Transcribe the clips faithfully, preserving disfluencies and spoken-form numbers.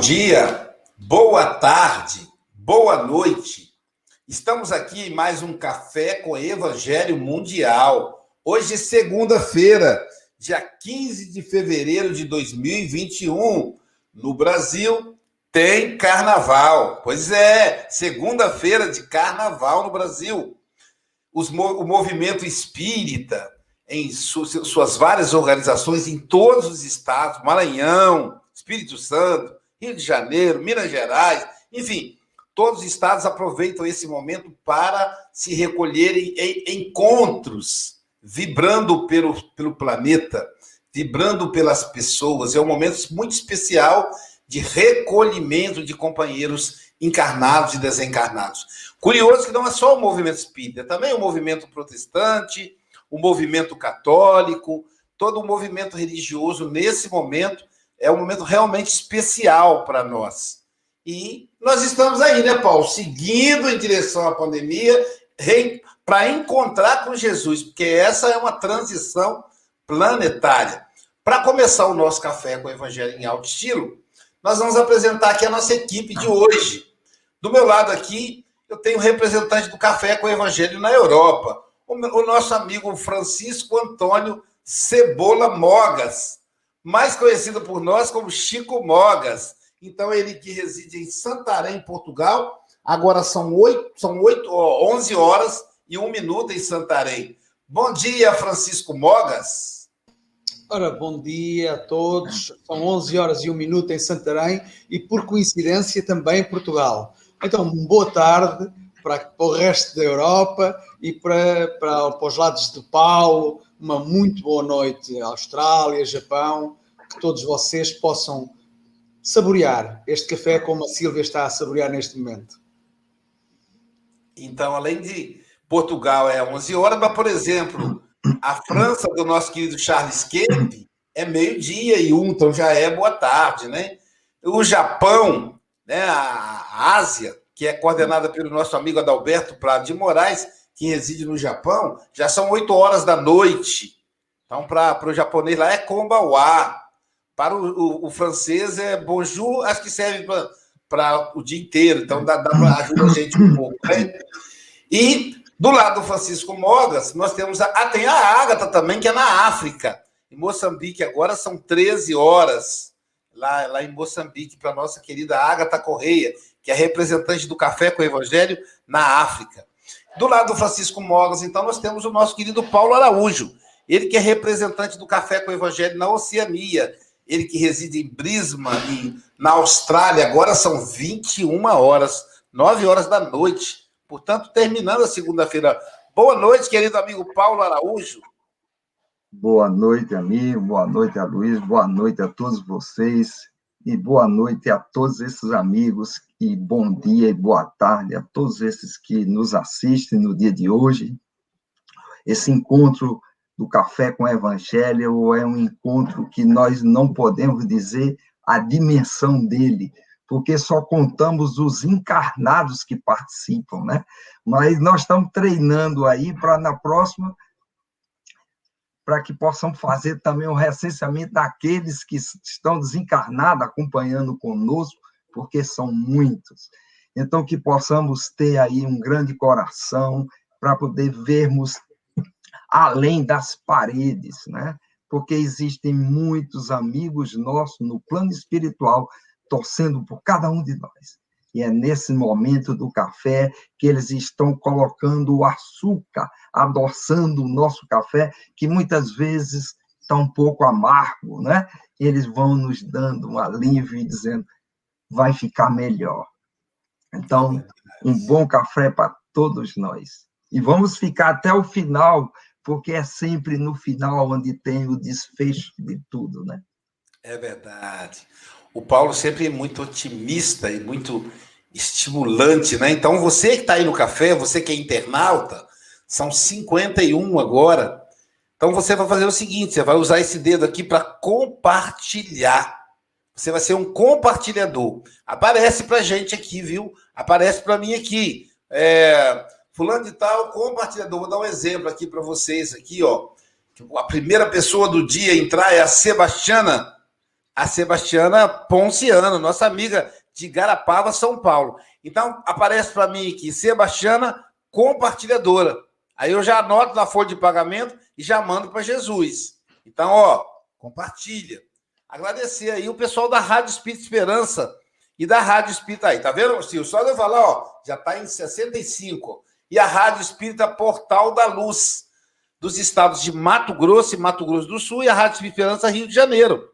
dia, boa tarde, boa noite. Estamos aqui em mais um Café com o Evangelho Mundial. Hoje, segunda-feira, dia quinze de fevereiro de dois mil e vinte e um. No Brasil tem carnaval. Pois é, segunda-feira de carnaval no Brasil. Os, o movimento espírita, em su, suas várias organizações em todos os estados, Maranhão, Espírito Santo, Rio de Janeiro, Minas Gerais, enfim, todos os estados aproveitam esse momento para se recolherem em encontros, vibrando pelo, pelo planeta, vibrando pelas pessoas. É um momento muito especial de recolhimento de companheiros encarnados e desencarnados. Curioso que não é só o movimento espírita, é também o movimento protestante, o movimento católico, todo o movimento religioso nesse momento. É um momento realmente especial para nós. E nós estamos aí, né, Paulo? Seguindo em direção à pandemia para encontrar com Jesus, porque essa é uma transição planetária. Para começar o nosso Café com o Evangelho em Alto Estilo, nós vamos apresentar aqui a nossa equipe de hoje. Do meu lado aqui, eu tenho um representante do Café com o Evangelho na Europa, o nosso amigo Francisco Antônio Cebola Mogas, mais conhecido por nós como Chico Mogas. Então, ele que reside em Santarém, Portugal. Agora são onze horas e um minuto em Santarém. Bom dia, Francisco Mogas. Ora, bom dia a todos. São onze horas e um minuto em Santarém e, por coincidência, também em Portugal. Então, boa tarde para, para o resto da Europa e para, para, para os lados de Paulo. Uma muito boa noite à Austrália, Japão, que todos vocês possam saborear este café como a Silvia está a saborear neste momento. Então, além de Portugal é onze horas, mas, por exemplo, a França do nosso querido Charles Kemp é meio-dia e um, então já é boa tarde, né? O Japão, né, a Ásia, que é coordenada pelo nosso amigo Adalberto Prado de Moraes, que reside no Japão, já são oito horas da noite. Então, para o japonês lá é konbanwa. Para o, o, o francês é bonjour, acho que serve para o dia inteiro. Então, dá, dá para ajudar a gente um pouco. Né? E, do lado do Francisco Mogas, nós temos a, ah, tem a Agatha também, que é na África. Em Moçambique, agora são treze horas. Lá, lá em Moçambique, para a nossa querida Agatha Correia, que é representante do Café com o Evangelho na África. Do lado do Francisco Mogas, então, nós temos o nosso querido Paulo Araújo, ele que é representante do Café com o Evangelho na Oceania, ele que reside em Brisbane, na Austrália. Agora são vinte e uma horas, nove horas da noite, portanto, terminando a segunda-feira. Boa noite, querido amigo Paulo Araújo. Boa noite, amigo, boa noite a Luiz, boa noite a todos vocês e boa noite a todos esses amigos. E bom dia e boa tarde a todos esses que nos assistem no dia de hoje. Esse encontro do Café com o Evangelho é um encontro que nós não podemos dizer a dimensão dele, porque só contamos os encarnados que participam, né? Mas nós estamos treinando aí para na próxima, para que possam fazer também o recenseamento daqueles que estão desencarnados acompanhando conosco, porque são muitos. Então, que possamos ter aí um grande coração para poder vermos além das paredes, né? Porque existem muitos amigos nossos no plano espiritual torcendo por cada um de nós. E é nesse momento do café que eles estão colocando o açúcar, adoçando o nosso café, que muitas vezes está um pouco amargo, né? Eles vão nos dando um alívio e dizendo: vai ficar melhor. Então, um bom café para todos nós. E vamos ficar até o final, porque é sempre no final onde tem o desfecho de tudo, né? É verdade. O Paulo sempre é muito otimista e muito estimulante, né? Então, você que está aí no café, você que é internauta, são cinquenta e um agora. Então, você vai fazer o seguinte, você vai usar esse dedo aqui para compartilhar. Você vai ser um compartilhador. Aparece para a gente aqui, viu? Aparece para mim aqui. É, fulano de tal, compartilhador. Vou dar um exemplo aqui para vocês. Aqui, ó. A primeira pessoa do dia a entrar é a Sebastiana, a Sebastiana Ponciano, nossa amiga de Garapava, São Paulo. Então, aparece para mim aqui, Sebastiana compartilhadora. Aí eu já anoto na folha de pagamento e já mando para Jesus. Então, ó, compartilha. Agradecer aí o pessoal da Rádio Espírita Esperança e da Rádio Espírita aí. Tá vendo, Silvio? Só de eu falar, ó, já tá em sessenta e cinco. E a Rádio Espírita Portal da Luz, dos estados de Mato Grosso e Mato Grosso do Sul, e a Rádio Espírita Esperança Rio de Janeiro.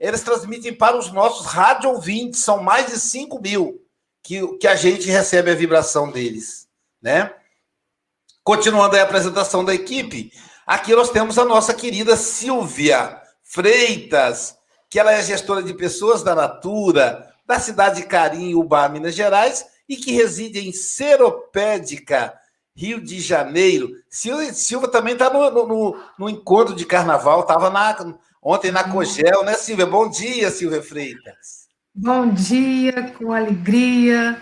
Eles transmitem para os nossos rádio ouvintes, são mais de cinco mil que, que a gente recebe a vibração deles, né? Continuando aí a apresentação da equipe, aqui nós temos a nossa querida Silvia Freitas, que ela é gestora de pessoas da Natura, da cidade de Carim, Ubá, Minas Gerais, e que reside em Seropédica, Rio de Janeiro. Silvia, Silvia também está no, no, no encontro de carnaval, estava ontem na Cogel, né, Silvia? Bom dia, Silvia Freitas. Bom dia, com alegria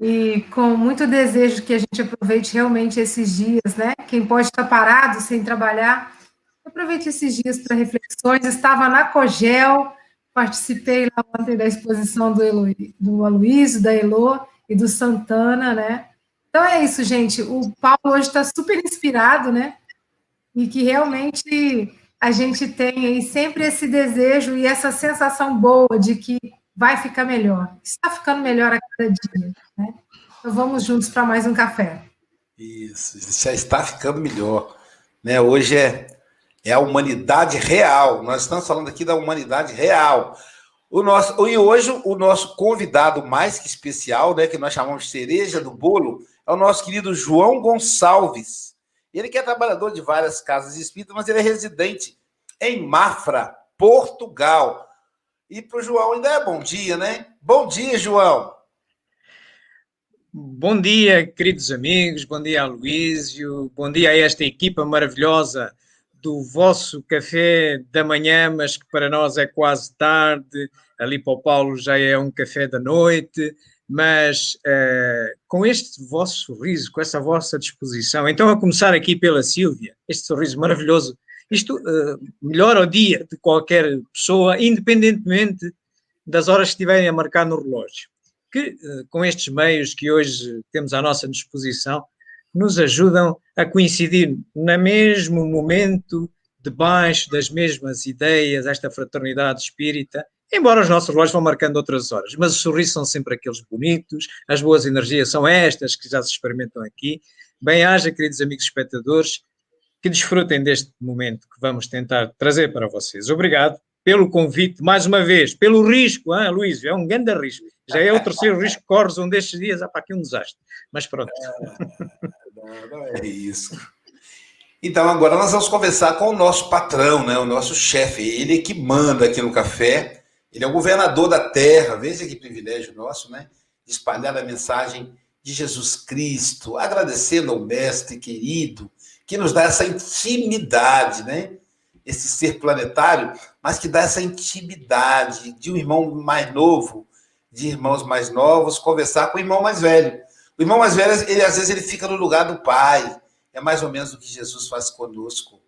e com muito desejo que a gente aproveite realmente esses dias, né? Quem pode estar parado sem trabalhar, aproveite esses dias para reflexões. Estava na Cogel, participei lá ontem da exposição do, Eloi, do Aloísio, da Eloi e do Santana, né? Então é isso, gente. O Paulo hoje está super inspirado, né? E que realmente a gente tem aí sempre esse desejo e essa sensação boa de que vai ficar melhor. Está ficando melhor a cada dia, né? Então vamos juntos para mais um café. Isso, já está ficando melhor, né? Hoje é, é a humanidade real. Nós estamos falando aqui da humanidade real. O nosso, e hoje o nosso convidado mais que especial, né, que nós chamamos de cereja do bolo, é o nosso querido João Gonçalves. Ele que é trabalhador de várias casas espíritas, mas ele é residente em Mafra, Portugal. E para o João ainda é bom dia, né? Bom dia, João! Bom dia, queridos amigos, bom dia, Aloísio, bom dia a esta equipa maravilhosa do vosso café da manhã, mas que para nós é quase tarde, ali para o Paulo já é um café da noite, mas uh, com este vosso sorriso, com essa vossa disposição, então a começar aqui pela Silvia, este sorriso maravilhoso, isto uh, melhora o dia de qualquer pessoa, independentemente das horas que estiverem a marcar no relógio, que uh, com estes meios que hoje temos à nossa disposição, nos ajudam a coincidir no mesmo momento, debaixo das mesmas ideias, esta fraternidade espírita, embora os nossos relógios vão marcando outras horas, mas os sorrisos são sempre aqueles bonitos, as boas energias são estas que já se experimentam aqui. Bem-haja, queridos amigos espectadores, que desfrutem deste momento que vamos tentar trazer para vocês. Obrigado pelo convite, mais uma vez, pelo risco, hein, Luís? É um grande risco. Já é o terceiro risco que corres um destes dias, há para aqui um desastre. Mas pronto. É isso. Então, agora nós vamos conversar com o nosso patrão, né? O nosso chefe. Ele que manda aqui no café. Ele é o governador da terra. Veja que privilégio nosso, né? De espalhar a mensagem de Jesus Cristo, agradecendo ao mestre querido, que nos dá essa intimidade, né? Esse ser planetário, mas que dá essa intimidade de um irmão mais novo, de irmãos mais novos, conversar com o irmão mais velho. O irmão mais velho, ele, às vezes, ele fica no lugar do pai. É mais ou menos o que Jesus faz conosco.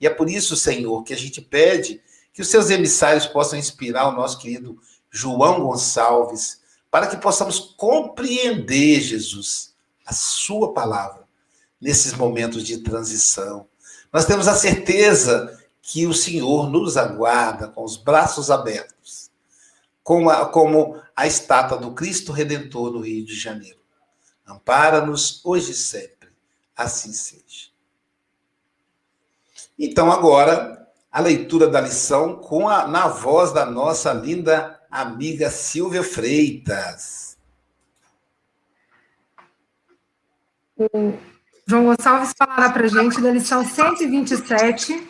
E é por isso, Senhor, que a gente pede que os seus emissários possam inspirar o nosso querido João Gonçalves, para que possamos compreender, Jesus, a sua palavra, nesses momentos de transição. Nós temos a certeza que o Senhor nos aguarda com os braços abertos, como a, como a estátua do Cristo Redentor no Rio de Janeiro. Ampara-nos hoje e sempre, assim seja. Então, agora, a leitura da lição com a, na voz da nossa linda amiga Silvia Freitas. O João Gonçalves falará para a gente da lição cento e vinte e sete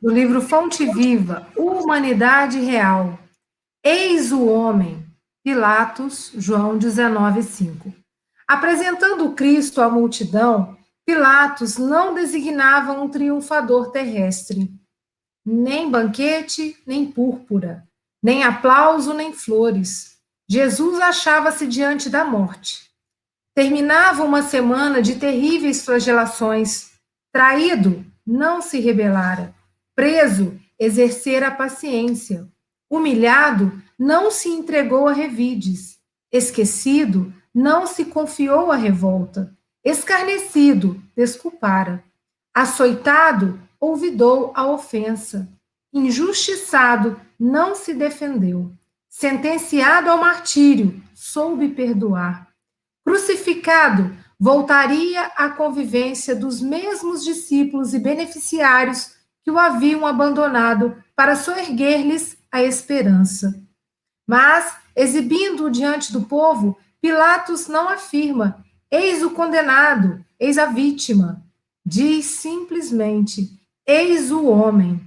do livro Fonte Viva, Humanidade Real. Eis o homem, Pilatos, João dezenove, cinco. Apresentando Cristo à multidão, Pilatos não designava um triunfador terrestre, nem banquete, nem púrpura, nem aplauso, nem flores. Jesus achava-se diante da morte. Terminava uma semana de terríveis flagelações. Traído, não se rebelara. Preso, exercera a paciência. Humilhado, não se entregou a revides. Esquecido, não se confiou à revolta. Escarnecido, desculpara. Açoitado, ouvidou a ofensa. Injustiçado, não se defendeu. Sentenciado ao martírio, soube perdoar. Crucificado, voltaria à convivência dos mesmos discípulos e beneficiários que o haviam abandonado para soerguer-lhes a esperança. Mas, exibindo-o diante do povo, Pilatos não afirma: eis o condenado, eis a vítima. Diz simplesmente: eis o homem.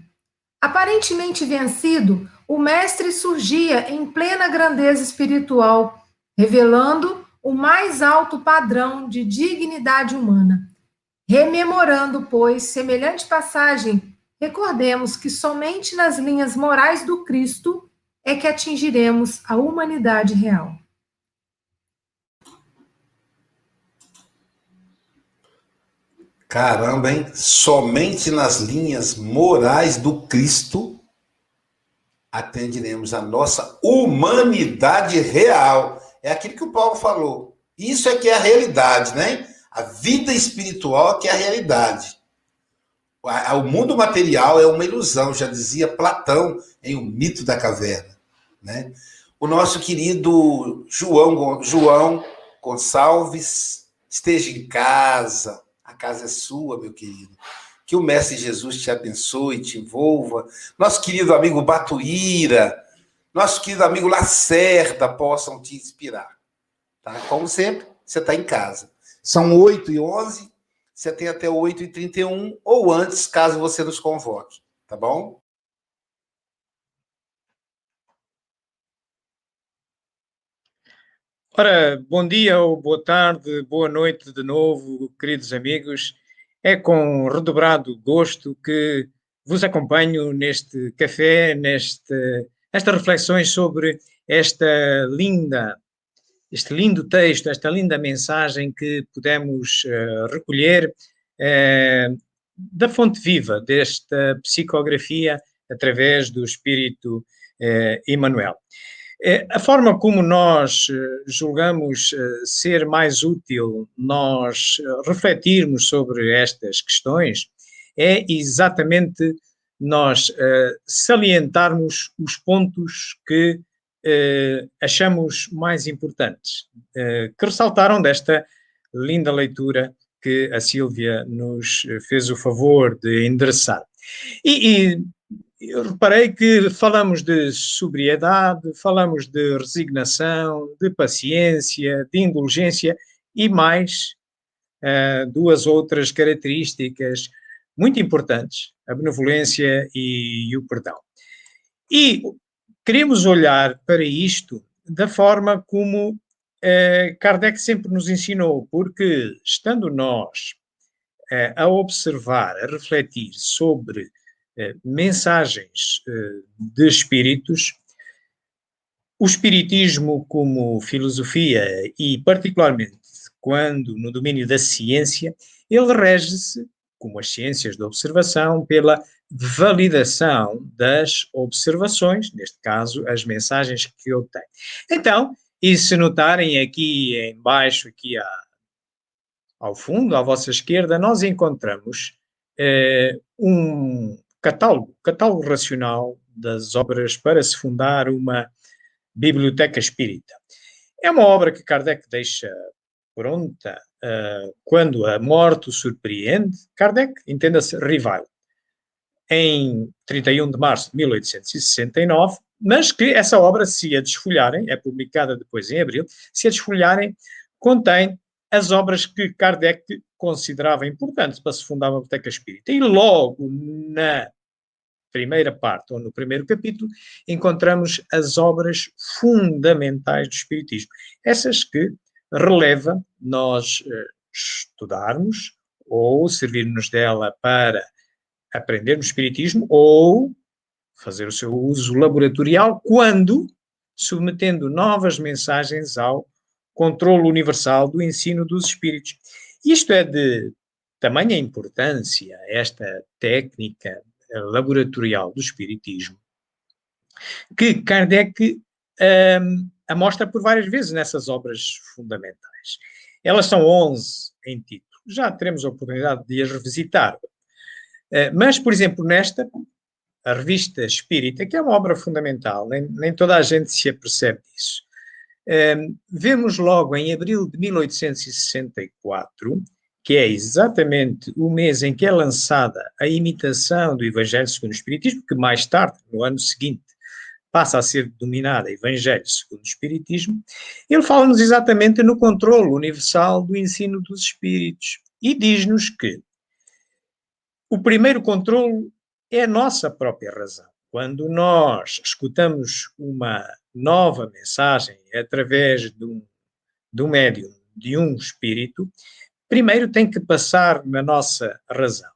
Aparentemente vencido, o mestre surgia em plena grandeza espiritual, revelando o mais alto padrão de dignidade humana. Rememorando, pois, semelhante passagem, recordemos que somente nas linhas morais do Cristo é que atingiremos a humanidade real. Caramba, hein? Somente nas linhas morais do Cristo atenderemos a nossa humanidade real. É aquilo que o Paulo falou. Isso é que é a realidade, né? A vida espiritual é que é a realidade. O mundo material é uma ilusão, já dizia Platão em O Mito da Caverna, né? O nosso querido João, João Gonçalves, esteja em casa, a casa é sua, meu querido. Que o Mestre Jesus te abençoe, te envolva. Nosso querido amigo Batuíra, nosso querido amigo Lacerda possam te inspirar, tá? Como sempre, você está em casa. São oito e onze. Você tem até oito e trinta e um ou antes, caso você nos convoque, tá bom? Ora, bom dia ou boa tarde, boa noite de novo, queridos amigos. É com redobrado gosto que vos acompanho neste café, nestas reflexões sobre esta linda... este lindo texto, esta linda mensagem que pudemos uh, recolher uh, da fonte viva desta psicografia através do Espírito uh, Emmanuel. Uh, a forma como nós julgamos uh, ser mais útil nós uh, refletirmos sobre estas questões é exatamente nós uh, salientarmos os pontos que Uh, achamos mais importantes, uh, que ressaltaram desta linda leitura que a Silvia nos fez o favor de endereçar. E, e eu reparei que falamos de sobriedade, falamos de resignação, de paciência, de indulgência e mais uh, duas outras características muito importantes, a benevolência e, e o perdão. E queremos olhar para isto da forma como eh, Kardec sempre nos ensinou, porque estando nós eh, a observar, a refletir sobre eh, mensagens eh, de espíritos, o espiritismo como filosofia e particularmente quando no domínio da ciência, ele rege-se, como as ciências da observação, pela validação das observações, neste caso, as mensagens que obtém. Então, e se notarem aqui embaixo, aqui a, ao fundo, à vossa esquerda, nós encontramos eh, um catálogo, catálogo racional das obras para se fundar uma biblioteca espírita. É uma obra que Kardec deixa pronta eh, quando a morte o surpreende. Kardec, entenda-se, rival. Em trinta e um de março de mil oitocentos e sessenta e nove, mas que essa obra, se a desfolharem, é publicada depois em abril, se a desfolharem, contém as obras que Kardec considerava importantes para se fundar uma biblioteca espírita. E logo na primeira parte, ou no primeiro capítulo, encontramos as obras fundamentais do espiritismo. Essas que releva nós estudarmos ou servirmos dela para aprender no espiritismo ou fazer o seu uso laboratorial quando submetendo novas mensagens ao controlo universal do ensino dos espíritos. Isto é de tamanha importância, esta técnica laboratorial do espiritismo, que Kardec um, amostra por várias vezes nessas obras fundamentais. Elas são onze em título. Já teremos a oportunidade de as revisitar. Uh, mas, por exemplo, nesta, a Revista Espírita, que é uma obra fundamental, nem, nem toda a gente se apercebe disso, um, vemos logo em abril de mil oitocentos e sessenta e quatro, que é exatamente o mês em que é lançada a imitação do Evangelho segundo o Espiritismo, que mais tarde, no ano seguinte, passa a ser denominada Evangelho segundo o Espiritismo, ele fala-nos exatamente no controle universal do ensino dos Espíritos e diz-nos que o primeiro controle é a nossa própria razão. Quando nós escutamos uma nova mensagem através de um, de um médium, de um espírito, primeiro tem que passar na nossa razão.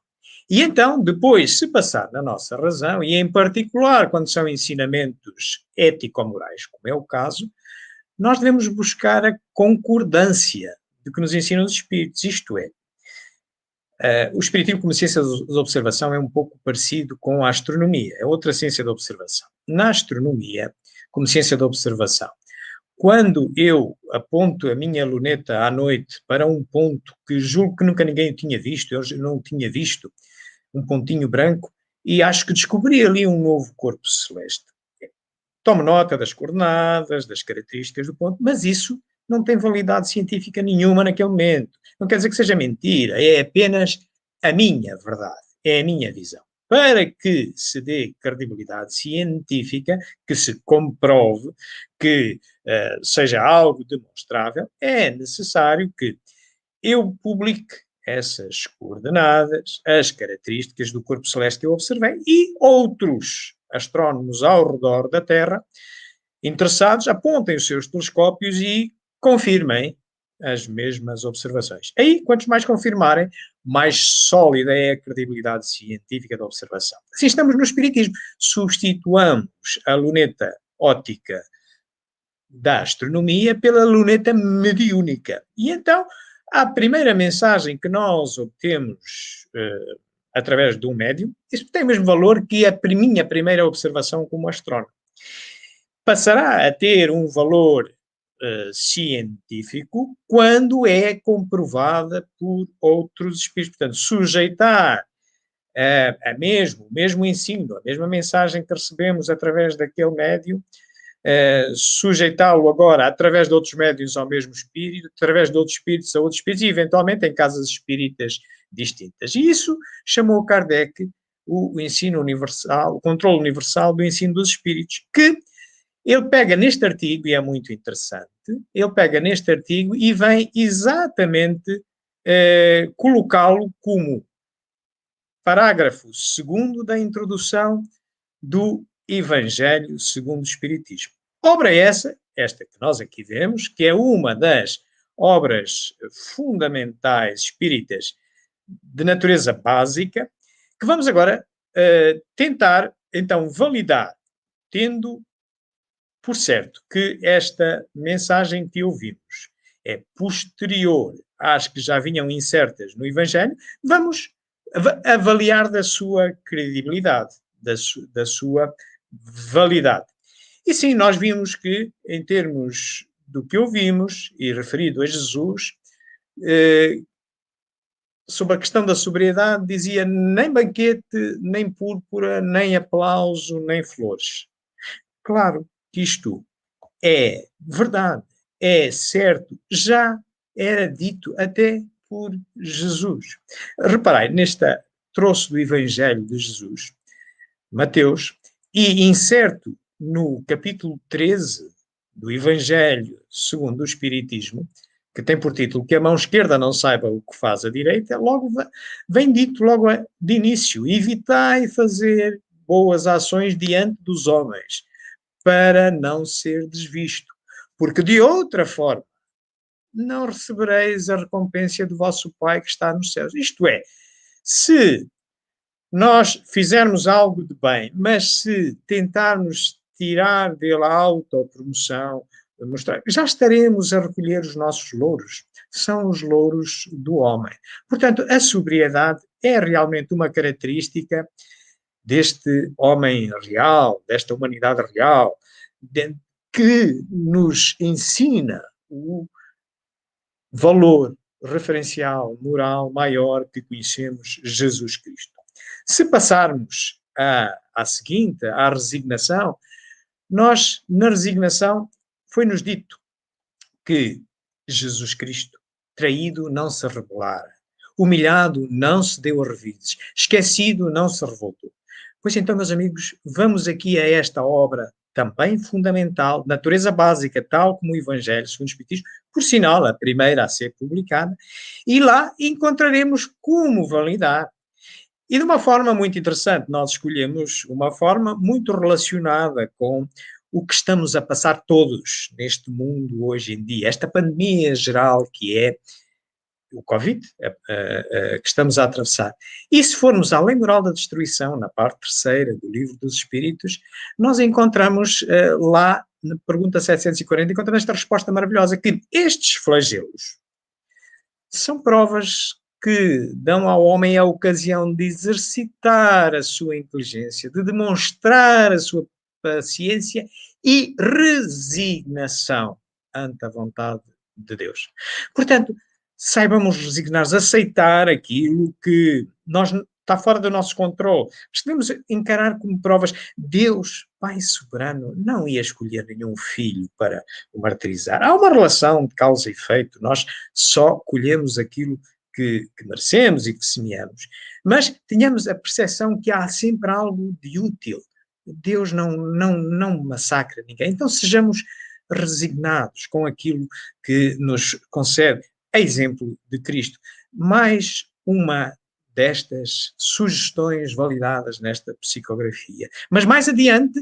E então, depois, se passar na nossa razão, e em particular quando são ensinamentos ético-morais, como é o caso, nós devemos buscar a concordância do que nos ensinam os Espíritos. Isto é, uh, o Espiritismo como ciência de observação é um pouco parecido com a astronomia, é outra ciência de observação. Na astronomia, como ciência de observação, quando eu aponto a minha luneta à noite para um ponto que julgo que nunca ninguém tinha visto, eu não o tinha visto, um pontinho branco, e acho que descobri ali um novo corpo celeste. Tomo nota das coordenadas, das características do ponto, mas isso não tem validade científica nenhuma naquele momento. Não quer dizer que seja mentira, é apenas a minha verdade, é a minha visão. Para que se dê credibilidade científica, que se comprove, que uh, seja algo demonstrável, é necessário que eu publique essas coordenadas, as características do corpo celeste que eu observei, e outros astrónomos ao redor da Terra, interessados, apontem os seus telescópios e confirmem as mesmas observações. Aí, quantos mais confirmarem, mais sólida é a credibilidade científica da observação. Assim estamos no Espiritismo. Substituamos a luneta ótica da astronomia pela luneta mediúnica. E então, a primeira mensagem que nós obtemos uh, através de um médium, isso tem o mesmo valor que a minha primeira observação como astrónomo. Passará a ter um valor Uh, científico, quando é comprovada por outros espíritos. Portanto, sujeitar uh, a mesmo, o mesmo ensino, a mesma mensagem que recebemos através daquele médium, uh, sujeitá-lo agora através de outros médiums ao mesmo espírito, através de outros espíritos a outros espíritos, e eventualmente em casas espíritas distintas. E isso chamou Kardec o, o ensino universal, o controle universal do ensino dos espíritos, que ele pega neste artigo, e é muito interessante, ele pega neste artigo e vem exatamente eh, colocá-lo como parágrafo segundo da introdução do Evangelho segundo o Espiritismo. Obra essa, esta que nós aqui vemos, que é uma das obras fundamentais espíritas de natureza básica, que vamos agora eh, tentar, então, validar, tendo por certo que esta mensagem que ouvimos é posterior às que já vinham incertas no Evangelho, vamos av- avaliar da sua credibilidade, da, su- da sua validade. E sim, nós vimos que, em termos do que ouvimos, e referido a Jesus, eh, sobre a questão da sobriedade, dizia nem banquete, nem púrpura, nem aplauso, nem flores. Claro, isto é verdade, é certo, já era dito até por Jesus. Reparai, neste troço do Evangelho de Jesus, Mateus, e inserto no capítulo treze do Evangelho segundo o Espiritismo, que tem por título que a mão esquerda não saiba o que faz a direita, logo vem dito logo de início, evitai fazer boas ações diante dos homens, para não ser desvisto, porque de outra forma não recebereis a recompensa do vosso Pai que está nos céus. Isto é, se nós fizermos algo de bem, mas se tentarmos tirar dele a autopromoção, mostrar, já estaremos a recolher os nossos louros. São os louros do homem. Portanto, a sobriedade é realmente uma característica deste homem real, desta humanidade real, de, que nos ensina o valor referencial, moral, maior que conhecemos, Jesus Cristo. Se passarmos à, à seguinte, à resignação, nós, na resignação, foi-nos dito que Jesus Cristo, traído, não se rebelara, humilhado, não se deu a revides, esquecido, não se revoltou. Pois então, meus amigos, vamos aqui a esta obra também fundamental, natureza básica, tal como o Evangelho segundo o Espiritismo, por sinal, a primeira a ser publicada, e lá encontraremos como validar. E de uma forma muito interessante, nós escolhemos uma forma muito relacionada com o que estamos a passar todos neste mundo hoje em dia, esta pandemia geral que é o Covid, a, a, a, que estamos a atravessar. E se formos à Lei Moral da Destruição, na parte terceira do Livro dos Espíritos, nós encontramos uh, lá, na pergunta setecentos e quarenta, encontramos esta resposta maravilhosa, que estes flagelos são provas que dão ao homem a ocasião de exercitar a sua inteligência, de demonstrar a sua paciência e resignação ante a vontade de Deus. Portanto, saibamos resignar-nos, aceitar aquilo que nós, está fora do nosso controle, mas devemos encarar como provas. Deus, Pai soberano, não ia escolher nenhum filho para o martirizar. Há uma relação de causa e efeito, nós só colhemos aquilo Que, que merecemos e que semeamos, mas tenhamos a percepção que há sempre algo de útil. Deus não, não, não massacra ninguém, então sejamos resignados com aquilo que nos concede, a exemplo de Cristo. Mais uma destas sugestões validadas nesta psicografia. Mas mais adiante,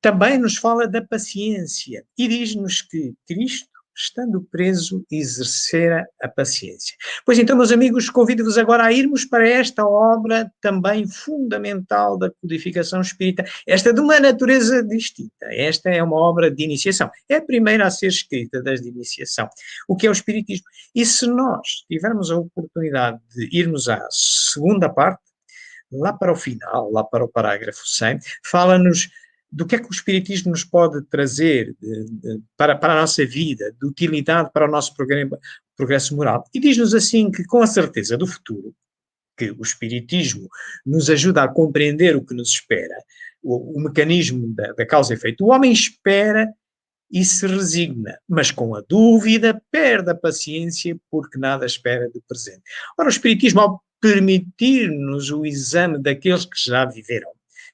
também nos fala da paciência e diz-nos que Cristo, estando preso, exercera a paciência. Pois então, meus amigos, convido-vos agora a irmos para esta obra também fundamental da codificação espírita, esta de uma natureza distinta. Esta é uma obra de iniciação. É a primeira a ser escrita das de iniciação. O que é o Espiritismo? E se nós tivermos a oportunidade de irmos à segunda parte, lá para o final, lá para o parágrafo cem, fala-nos do que é que o Espiritismo nos pode trazer de, de, para, para a nossa vida, de utilidade para o nosso programa, progresso moral. E diz-nos assim que, com a certeza do futuro, que o Espiritismo nos ajuda a compreender o que nos espera, o, o mecanismo da, da causa e efeito. O homem espera e se resigna, mas com a dúvida perde a paciência porque nada espera do presente. Ora, o Espiritismo, ao permitir-nos o exame daqueles que já viveram,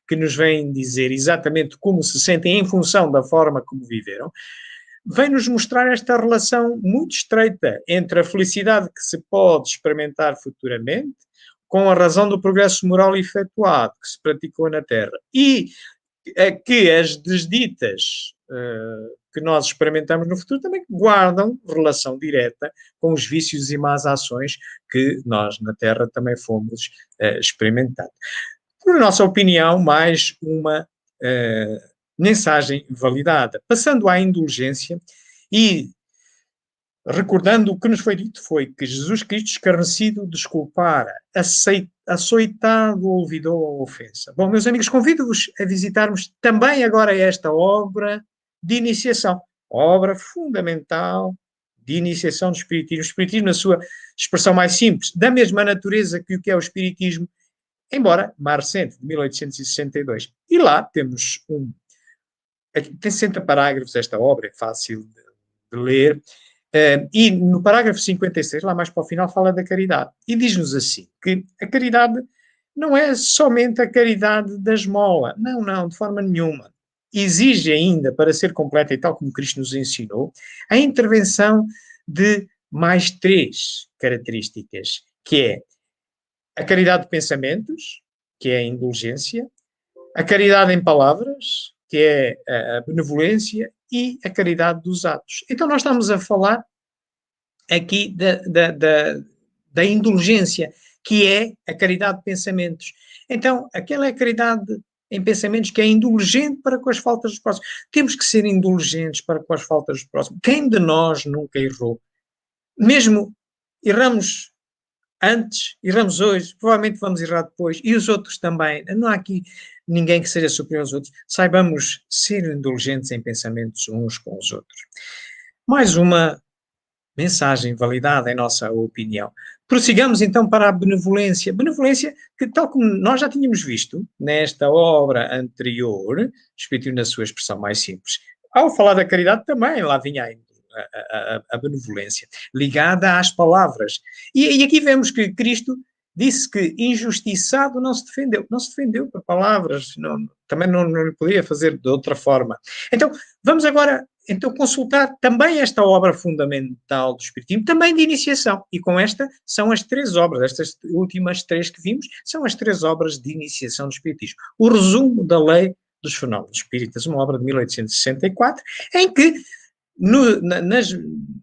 que nos vêm dizer exatamente como se sentem em função da forma como viveram, vem-nos mostrar esta relação muito estreita entre a felicidade que se pode experimentar futuramente, com a razão do progresso moral efetuado que se praticou na Terra, e é que as desditas uh, que nós experimentamos no futuro também guardam relação direta com os vícios e más ações que nós na Terra também fomos uh, experimentando. Na nossa opinião, mais uma uh, mensagem validada. Passando à indulgência e recordando o que nos foi dito, foi que Jesus Cristo, escarnecido, desculpara, aceit- açoitado, olvidou a ofensa. Bom, meus amigos, convido-vos a visitarmos também agora esta obra de iniciação, obra fundamental de iniciação do Espiritismo. O Espiritismo na sua expressão mais simples, da mesma natureza que o que é o Espiritismo, embora mais recente, de mil oitocentos e sessenta e dois. E lá temos um... Tem sessenta parágrafos esta obra, é fácil de, de ler. Uh, e no parágrafo cinquenta e seis, lá mais para o final, fala da caridade. E diz-nos assim, que a caridade não é somente a caridade da esmola. Não, não, de forma nenhuma. Exige ainda, para ser completa e tal como Cristo nos ensinou, a intervenção de mais três características, que é a caridade de pensamentos, que é a indulgência, a caridade em palavras, que é a benevolência, e a caridade dos atos. Então nós estamos a falar aqui da, da, da, da indulgência, que é a caridade de pensamentos. Então, aquela é a caridade em pensamentos que é indulgente para com as faltas dos próximos. Temos que ser indulgentes para com as faltas dos próximos. Quem de nós nunca errou? Mesmo erramos antes, erramos hoje, provavelmente vamos errar depois, e os outros também. Não há aqui ninguém que seja superior aos outros. Saibamos ser indulgentes em pensamentos uns com os outros. Mais uma mensagem validada em nossa opinião. Prossigamos então para a benevolência. Benevolência que, tal como nós já tínhamos visto nesta obra anterior, Espiritismo na sua expressão mais simples, ao falar da caridade também, lá vinha a, a, a benevolência, ligada às palavras. E, e aqui vemos que Cristo disse que injustiçado não se defendeu. Não se defendeu por palavras, não, também não, não poderia fazer de outra forma. Então, vamos agora... Então, consultar também esta obra fundamental do Espiritismo, também de iniciação. E com esta, são as três obras, estas últimas três que vimos, são as três obras de iniciação do Espiritismo. O Resumo da Lei dos Fenómenos Espíritas, uma obra de mil oitocentos e sessenta e quatro, em que, no, na, nas,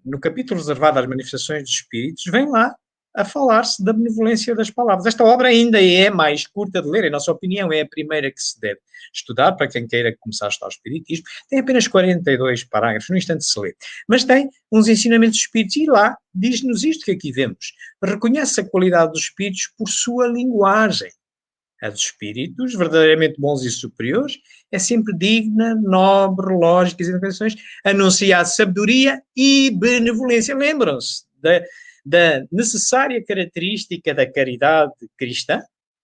no capítulo reservado às manifestações dos Espíritos, vem lá a falar-se da benevolência das palavras. Esta obra ainda é mais curta de ler, em nossa opinião, é a primeira que se deve estudar, para quem queira começar a estudar o Espiritismo. Tem apenas quarenta e dois parágrafos, no instante se lê. Mas tem uns ensinamentos dos Espíritos, e lá diz-nos isto que aqui vemos. Reconhece a qualidade dos Espíritos por sua linguagem. A dos Espíritos, verdadeiramente bons e superiores, é sempre digna, nobre, lógica, anuncia a sabedoria e benevolência. Lembram-se da... da necessária característica da caridade cristã,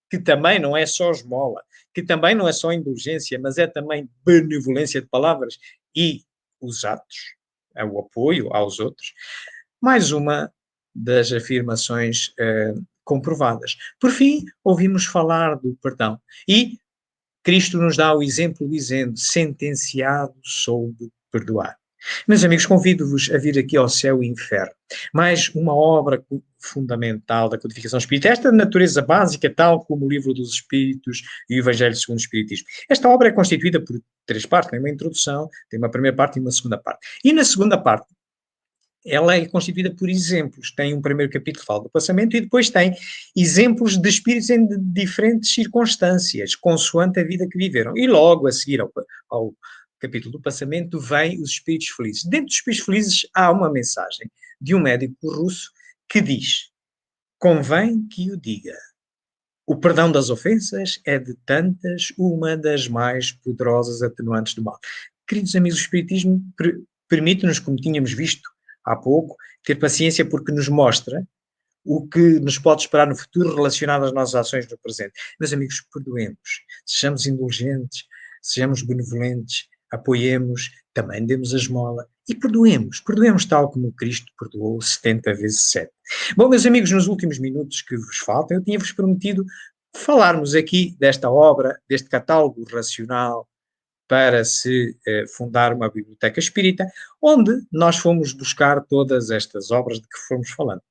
que também não é só esmola, que também não é só indulgência, mas é também benevolência de palavras e os atos, é o apoio aos outros. Mais uma das afirmações eh, comprovadas. Por fim, ouvimos falar do perdão. E Cristo nos dá o exemplo dizendo, sentenciado soube perdoar. Meus amigos, convido-vos a vir aqui ao Céu e Inferno. Mais uma obra fundamental da codificação espírita. Esta natureza básica, tal como o Livro dos Espíritos e o Evangelho segundo o Espiritismo. Esta obra é constituída por três partes. Tem uma introdução, tem uma primeira parte e uma segunda parte. E na segunda parte, ela é constituída por exemplos. Tem um primeiro capítulo que fala do passamento e depois tem exemplos de espíritos em diferentes circunstâncias, consoante a vida que viveram. E logo a seguir ao... ao capítulo do passamento, vem os espíritos felizes. Dentro dos espíritos felizes há uma mensagem de um médico russo que diz, convém que o diga, o perdão das ofensas é de tantas uma das mais poderosas atenuantes do mal. Queridos amigos, o Espiritismo permite-nos, como tínhamos visto há pouco, ter paciência porque nos mostra o que nos pode esperar no futuro relacionado às nossas ações no presente. Meus amigos, perdoemos, sejamos indulgentes, sejamos benevolentes, apoiemos, também demos a esmola e perdoemos, perdoemos tal como Cristo perdoou setenta vezes sete. Bom, meus amigos, nos últimos minutos que vos faltam, eu tinha-vos prometido falarmos aqui desta obra, deste catálogo racional para se eh, fundar uma biblioteca espírita, onde nós fomos buscar todas estas obras de que fomos falando.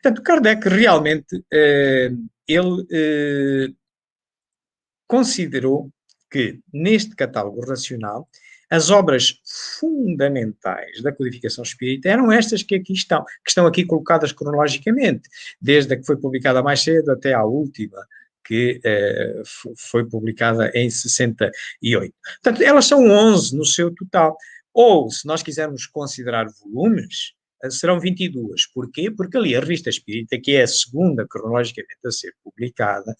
Portanto, Kardec realmente, eh, ele eh, considerou que neste catálogo racional, as obras fundamentais da codificação espírita eram estas que aqui estão, que estão aqui colocadas cronologicamente, desde a que foi publicada mais cedo até à última, que eh, foi publicada em sessenta e oito. Portanto, elas são onze no seu total, ou, se nós quisermos considerar volumes, serão vinte e dois. Porquê? Porque ali a Revista Espírita, que é a segunda cronologicamente a ser publicada,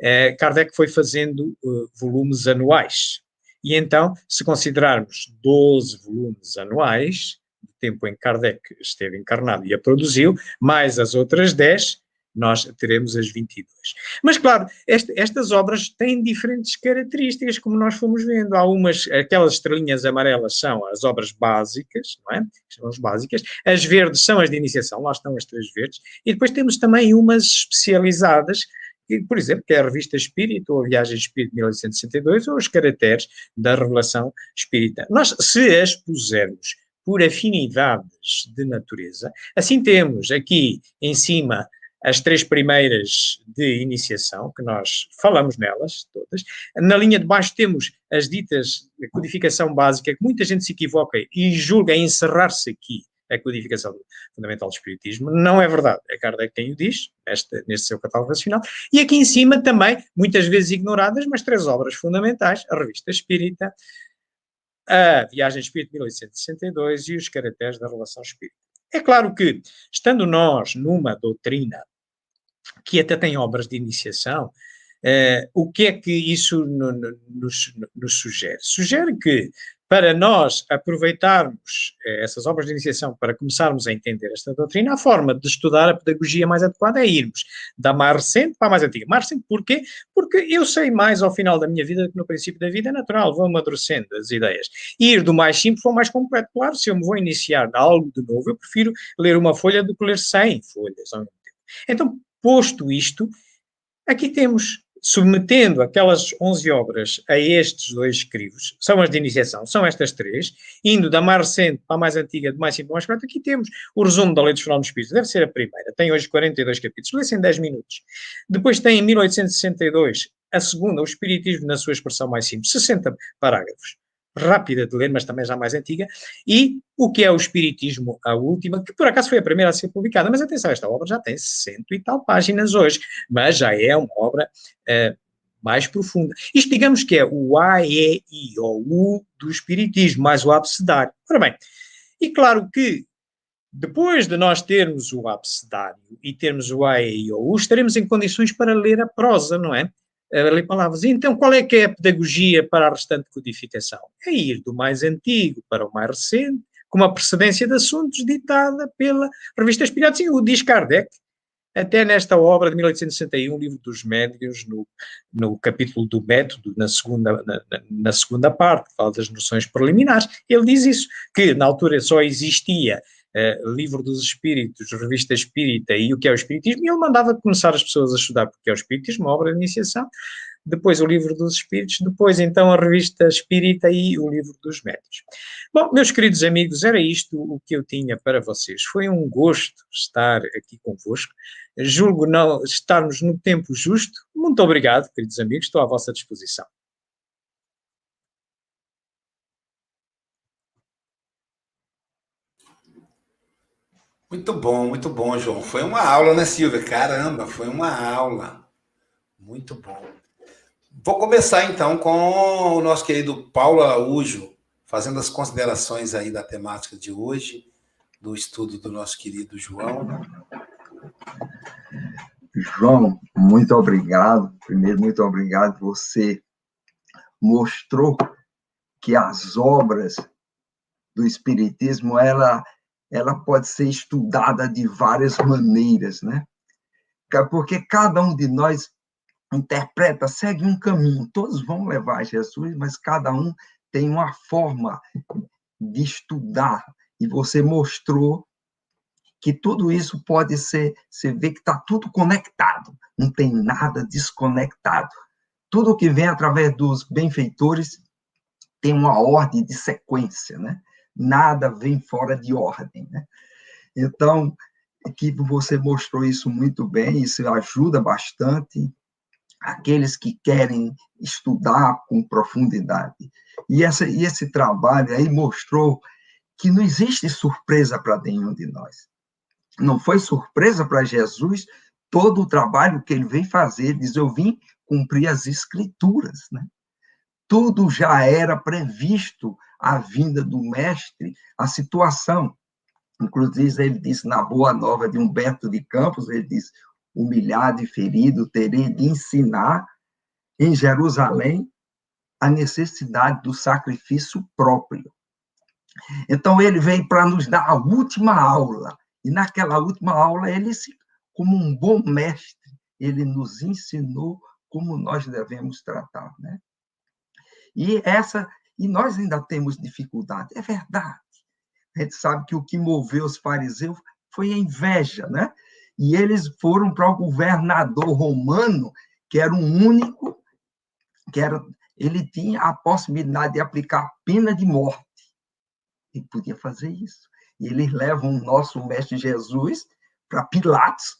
eh, Kardec foi fazendo uh, volumes anuais. E então, se considerarmos doze volumes anuais, do tempo em que Kardec esteve encarnado e a produziu, mais as outras dez, nós teremos as vinte e duas. Mas, claro, este, estas obras têm diferentes características, como nós fomos vendo. Há umas, aquelas estrelinhas amarelas são as obras básicas, não é? São as básicas. As verdes são as de iniciação, lá estão as três verdes. E depois temos também umas especializadas, que, por exemplo, que é a Revista Espírita, ou a Viagem Espírita de mil oitocentos e sessenta e dois, ou os Caracteres da Revelação Espírita. Nós, se as pusermos por afinidades de natureza, assim temos aqui em cima as três primeiras de iniciação, que nós falamos nelas todas. Na linha de baixo temos as ditas de codificação básica, que muita gente se equivoca e julga encerrar-se aqui a codificação fundamental do Espiritismo. Não é verdade. É Kardec quem o diz, este, neste seu catálogo racional. E aqui em cima também, muitas vezes ignoradas, mas três obras fundamentais, a Revista Espírita, a Viagem Espírita de mil oitocentos e sessenta e dois e os Caracteres da Revelação Espírita. É claro que, estando nós numa doutrina que até tem obras de iniciação, eh, o que é que isso no, no, nos, nos sugere? Sugere que, para nós aproveitarmos eh, essas obras de iniciação para começarmos a entender esta doutrina, a forma de estudar a pedagogia mais adequada é irmos da mais recente para a mais antiga. Mais recente porquê? Porque eu sei mais ao final da minha vida do que no princípio da vida, é natural, vou amadurecendo as ideias. E ir do mais simples ao mais completo. Claro, se eu me vou iniciar algo de novo, eu prefiro ler uma folha do que ler cem folhas ao mesmo tempo. Então, posto isto, aqui temos... submetendo aquelas onze obras a estes dois escrivos, são as de iniciação, são estas três, indo da mais recente para a mais antiga, de mais simples para a mais correta, aqui temos o resumo da lei dos fenómenos espíritas, deve ser a primeira, tem hoje quarenta e dois capítulos, lê-se em dez minutos. Depois tem, em mil oitocentos e sessenta e dois, a segunda, o Espiritismo na sua expressão mais simples, sessenta parágrafos, rápida de ler, mas também já mais antiga, e O que é o Espiritismo, a última, que por acaso foi a primeira a ser publicada, mas atenção, esta obra já tem cento e tal páginas hoje, mas já é uma obra uh, mais profunda. Isto, digamos que é o A, E, I, ou U do Espiritismo, mais o abecedário. Ora bem, e claro que depois de nós termos o abecedário e termos o A, E, I, ou U, estaremos em condições para ler a prosa, não é? A ler palavras. Então, qual é que é a pedagogia para a restante codificação? É ir do mais antigo para o mais recente, com uma precedência de assuntos ditada pela Revista Espírita. Sim, o diz Kardec, até nesta obra de mil oitocentos e sessenta e um, Livro dos Médiuns, no, no capítulo do método, na segunda, na, na segunda parte, que fala das noções preliminares, ele diz isso, que na altura só existia... Uh, Livro dos Espíritos, Revista Espírita e O que é o Espiritismo, e ele mandava começar as pessoas a estudar porque é o Espiritismo, uma obra de iniciação, depois o Livro dos Espíritos, depois então a Revista Espírita e o Livro dos Médiuns. Bom, meus queridos amigos, era isto o que eu tinha para vocês. Foi um gosto estar aqui convosco, julgo não estarmos no tempo justo. Muito obrigado, queridos amigos, estou à vossa disposição. Muito bom, muito bom, João. Foi uma aula, né, Silvia? Caramba, foi uma aula. Muito bom. Vou começar, então, com o nosso querido Paulo Araújo, fazendo as considerações aí da temática de hoje, do estudo do nosso querido João. João, muito obrigado. Primeiro, muito obrigado. Você mostrou que as obras do Espiritismo, ela... ela pode ser estudada de várias maneiras, né? Porque cada um de nós interpreta, segue um caminho. Todos vão levar a Jesus, mas cada um tem uma forma de estudar. E você mostrou que tudo isso pode ser... Você vê que está tudo conectado, não tem nada desconectado. Tudo que vem através dos benfeitores tem uma ordem de sequência, né? Nada vem fora de ordem, né? Então, que você mostrou isso muito bem, isso ajuda bastante aqueles que querem estudar com profundidade. E, essa, e esse trabalho aí mostrou que não existe surpresa para nenhum de nós. Não foi surpresa para Jesus todo o trabalho que ele veio fazer. Ele diz, eu vim cumprir as escrituras, né? Tudo já era previsto, a vinda do mestre, a situação. Inclusive, ele diz, na Boa Nova de Humberto de Campos, ele diz, humilhado e ferido, terei de ensinar em Jerusalém a necessidade do sacrifício próprio. Então, ele veio para nos dar a última aula, e naquela última aula, ele, como um bom mestre, ele nos ensinou como nós devemos tratar, né? E essa... E nós ainda temos dificuldade, é verdade. A gente sabe que o que moveu os fariseus foi a inveja, né? E eles foram para o governador romano, que era o único, que era, ele tinha a possibilidade de aplicar pena de morte. Ele podia fazer isso. E eles levam o nosso mestre Jesus para Pilatos,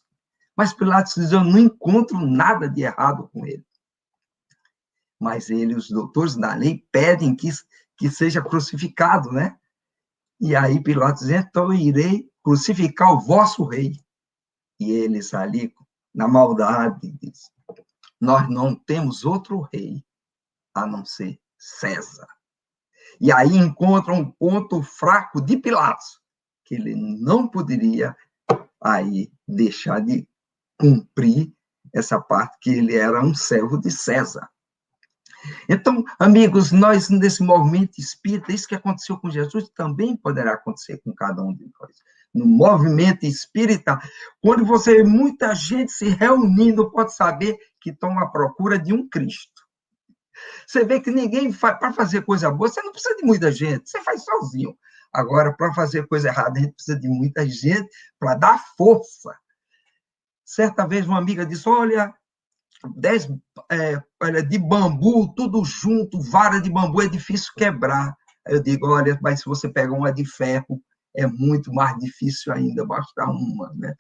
mas Pilatos diz, eu não encontro nada de errado com ele. Mas ele, os doutores da lei, pedem que, que seja crucificado, né? E aí Pilatos diz, então eu irei crucificar o vosso rei. E eles ali, na maldade, diz, nós não temos outro rei a não ser César. E aí encontram um ponto fraco de Pilatos, que ele não poderia aí deixar de cumprir essa parte que ele era um servo de César. Então, amigos, nós nesse movimento espírita, isso que aconteceu com Jesus também poderá acontecer com cada um de nós. No movimento espírita, quando você vê muita gente se reunindo, pode saber que estão à procura de um Cristo. Você vê que ninguém faz, para fazer coisa boa, você não precisa de muita gente, você faz sozinho. Agora, para fazer coisa errada, a gente precisa de muita gente para dar força. Certa vez, uma amiga disse, olha, dez, é, olha, de bambu, tudo junto, vara de bambu, é difícil quebrar. Aí eu digo, olha, mas se você pega uma de ferro, é muito mais difícil ainda, basta uma, né?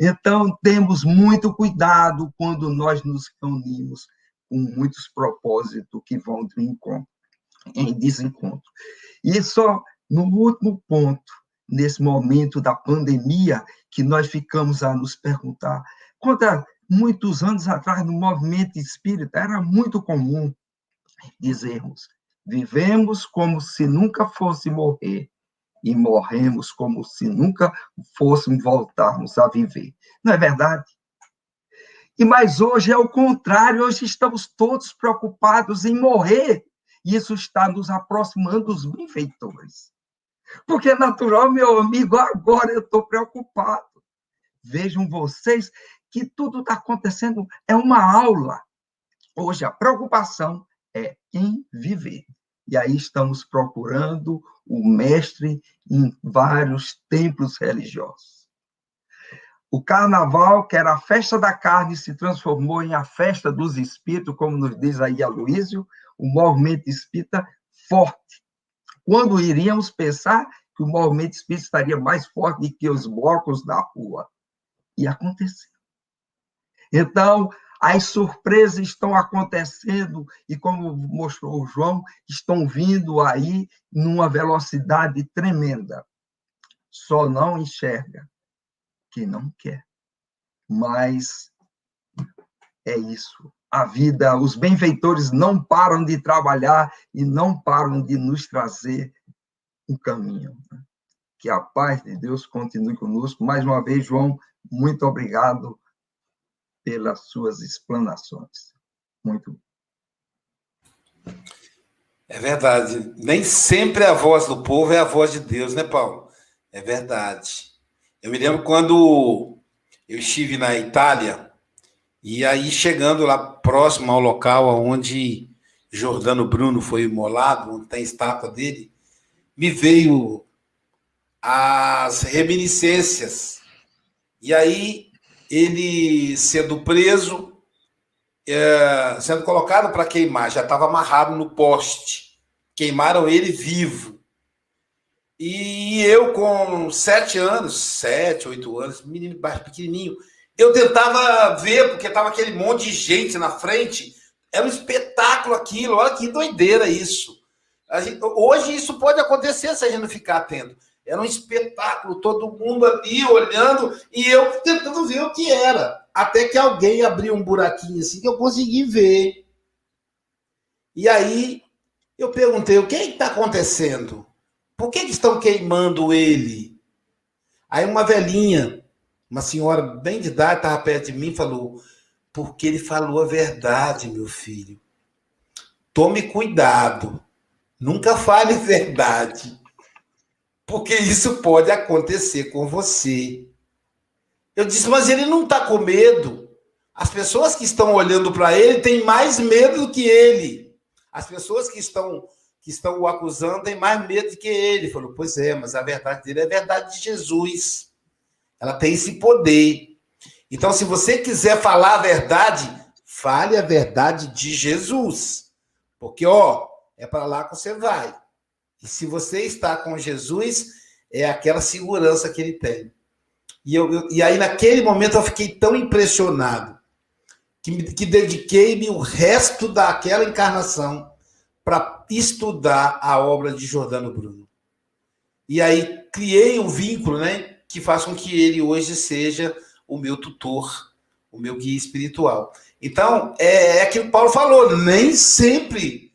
Então, temos muito cuidado quando nós nos reunimos com muitos propósitos que vão de encontro, em desencontro. E só no último ponto, nesse momento da pandemia, que nós ficamos a nos perguntar, quanto a muitos anos atrás, no movimento espírita, era muito comum dizermos, vivemos como se nunca fosse morrer e morremos como se nunca fôssemos voltarmos a viver. Não é verdade? E mas hoje é o contrário, hoje estamos todos preocupados em morrer, e isso está nos aproximando dos benfeitores. Porque é natural, meu amigo, agora eu estou preocupado. Vejam vocês que tudo está acontecendo, é uma aula. Hoje a preocupação é em viver. E aí estamos procurando o mestre em vários templos religiosos. O carnaval, que era a festa da carne, se transformou em a festa dos espíritos, como nos diz aí Aloísio, o movimento espírita forte. Quando iríamos pensar que o movimento espírita estaria mais forte do que os blocos da rua? E aconteceu. Então, as surpresas estão acontecendo e, como mostrou o João, estão vindo aí numa velocidade tremenda. Só não enxerga quem não quer. Mas é isso. A vida, os benfeitores não param de trabalhar e não param de nos trazer um caminho. Que a paz de Deus continue conosco. Mais uma vez, João, muito obrigado pelas suas explanações. Muito bom. É verdade. Nem sempre a voz do povo é a voz de Deus, né, Paulo? É verdade. Eu me lembro quando eu estive na Itália, e aí, chegando lá próximo ao local onde Jordano Bruno foi imolado, onde tem estátua dele, me veio as reminiscências. E aí, ele sendo preso, é, sendo colocado para queimar, já estava amarrado no poste. Queimaram ele vivo. E eu, com sete anos, sete, oito anos, menino pequenininho, eu tentava ver, porque estava aquele monte de gente na frente. Era um espetáculo aquilo. Olha que doideira isso. A gente, hoje isso pode acontecer se a gente não ficar atento. Era um espetáculo, todo mundo ali olhando e eu tentando ver o que era. Até que alguém abriu um buraquinho assim que eu consegui ver. E aí eu perguntei, o que é que está acontecendo? Por que, que estão queimando ele? Aí uma velhinha, uma senhora bem de idade, estava perto de mim e falou, porque ele falou a verdade, meu filho. Tome cuidado. Nunca fale verdade. Porque isso pode acontecer com você. Eu disse, mas ele não está com medo. As pessoas que estão olhando para ele têm mais medo do que ele. As pessoas que estão, que estão o acusando têm mais medo do que ele. Ele falou, pois é, mas a verdade dele é a verdade de Jesus. Ela tem esse poder. Então, se você quiser falar a verdade, fale a verdade de Jesus. Porque, ó, é para lá que você vai. E se você está com Jesus, é aquela segurança que ele tem. E, eu, eu, e aí, naquele momento, eu fiquei tão impressionado que, me, que dediquei-me o resto daquela encarnação para estudar a obra de Jordano Bruno. E aí, criei um vínculo, né? Que faz com que ele hoje seja o meu tutor, o meu guia espiritual. Então, é, é aquilo que o Paulo falou, nem sempre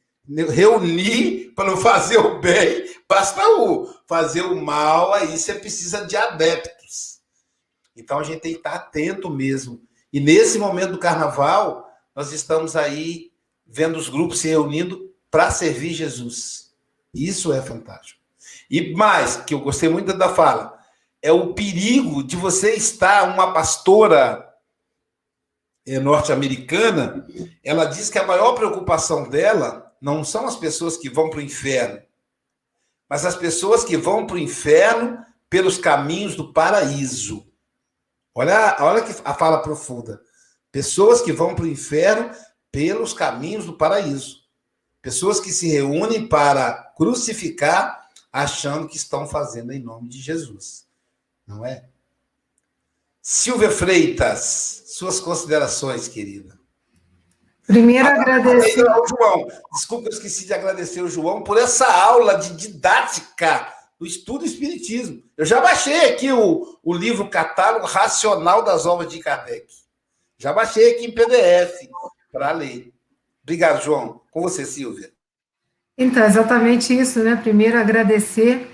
reunir para não fazer o bem, basta o fazer o mal, aí você precisa de adeptos. Então, a gente tem que estar atento mesmo. E nesse momento do carnaval, nós estamos aí vendo os grupos se reunindo para servir Jesus. Isso é fantástico. E mais, que eu gostei muito da fala, é o perigo de você estar uma pastora norte-americana, ela diz que a maior preocupação dela não são as pessoas que vão para o inferno, mas as pessoas que vão para o inferno pelos caminhos do paraíso. Olha, olha que a fala profunda. Pessoas que vão para o inferno pelos caminhos do paraíso. Pessoas que se reúnem para crucificar achando que estão fazendo em nome de Jesus. Não é? Silvia Freitas, suas considerações, querida. Primeiro, agradecer ao João. Desculpa, eu esqueci de agradecer ao João por essa aula de didática do estudo do Espiritismo. Eu já baixei aqui o, o livro Catálogo Racional das Obras de Kardec. Já baixei aqui em P D F para ler. Obrigado, João. Com você, Silvia. Então, exatamente isso, né? Primeiro, agradecer.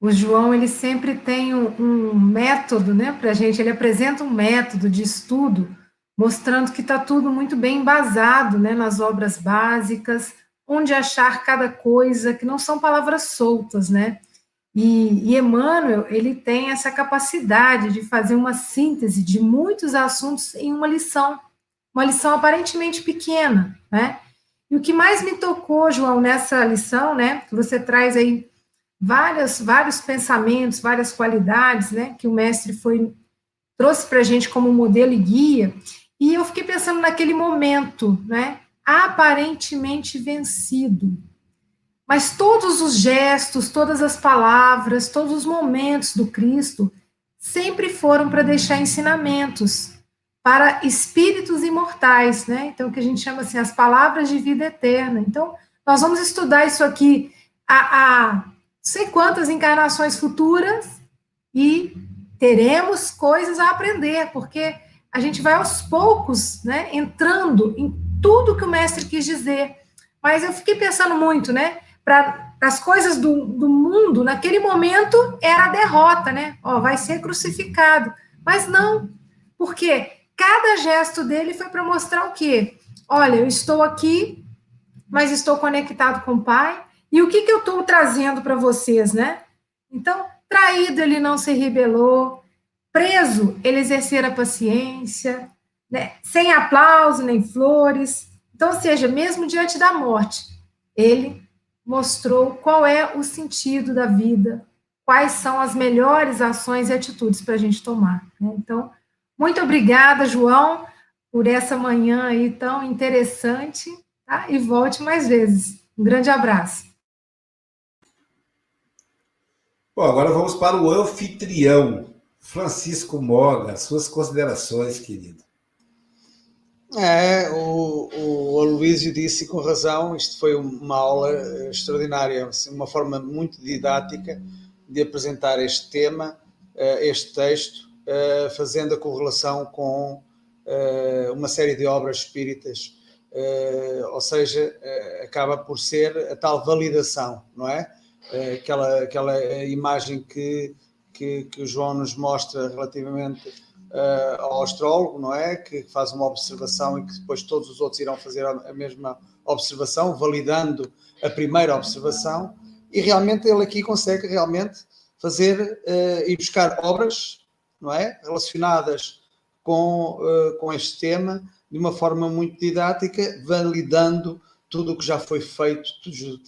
O João, ele sempre tem um, um método, né, para a gente, ele apresenta um método de estudo, mostrando que está tudo muito bem embasado, né, nas obras básicas, onde achar cada coisa, que não são palavras soltas, né, e, e Emmanuel, ele tem essa capacidade de fazer uma síntese de muitos assuntos em uma lição, uma lição aparentemente pequena, né, e o que mais me tocou, João, nessa lição, né, que você traz aí, Vários, vários pensamentos, várias qualidades, né, que o mestre foi, trouxe para a gente como modelo e guia, e eu fiquei pensando naquele momento, né, aparentemente vencido, mas todos os gestos, todas as palavras, todos os momentos do Cristo sempre foram para deixar ensinamentos para espíritos imortais, né, então o que a gente chama assim, as palavras de vida eterna. Então, nós vamos estudar isso aqui, a... a não sei quantas encarnações futuras e teremos coisas a aprender, porque a gente vai aos poucos, né, entrando em tudo que o mestre quis dizer. Mas eu fiquei pensando muito, né, para as coisas do, do mundo, naquele momento era a derrota, né, ó, vai ser crucificado, mas não, porque cada gesto dele foi para mostrar o quê? Olha, eu estou aqui, mas estou conectado com o Pai. E o que, que eu estou trazendo para vocês, né? Então, traído, ele não se rebelou. Preso, ele exercer a paciência, né? Sem aplauso, nem flores. Então, ou seja, mesmo diante da morte, ele mostrou qual é o sentido da vida, quais são as melhores ações e atitudes para a gente tomar, né? Então, muito obrigada, João, por essa manhã aí tão interessante, tá? E volte mais vezes. Um grande abraço. Bom, agora vamos para o anfitrião, Francisco Mogas, suas considerações, querido. É, o, o Aloísio disse com razão, isto foi uma aula extraordinária, uma forma muito didática de apresentar este tema, este texto, fazendo a correlação com uma série de obras espíritas, ou seja, acaba por ser a tal validação, não é? Aquela, aquela imagem que, que, que o João nos mostra relativamente uh, ao astrólogo, não é? Que faz uma observação e que depois todos os outros irão fazer a mesma observação, validando a primeira observação, e realmente ele aqui consegue realmente fazer uh, e buscar obras, não é? Relacionadas com, uh, com este tema de uma forma muito didática, validando tudo o que já foi feito, tudo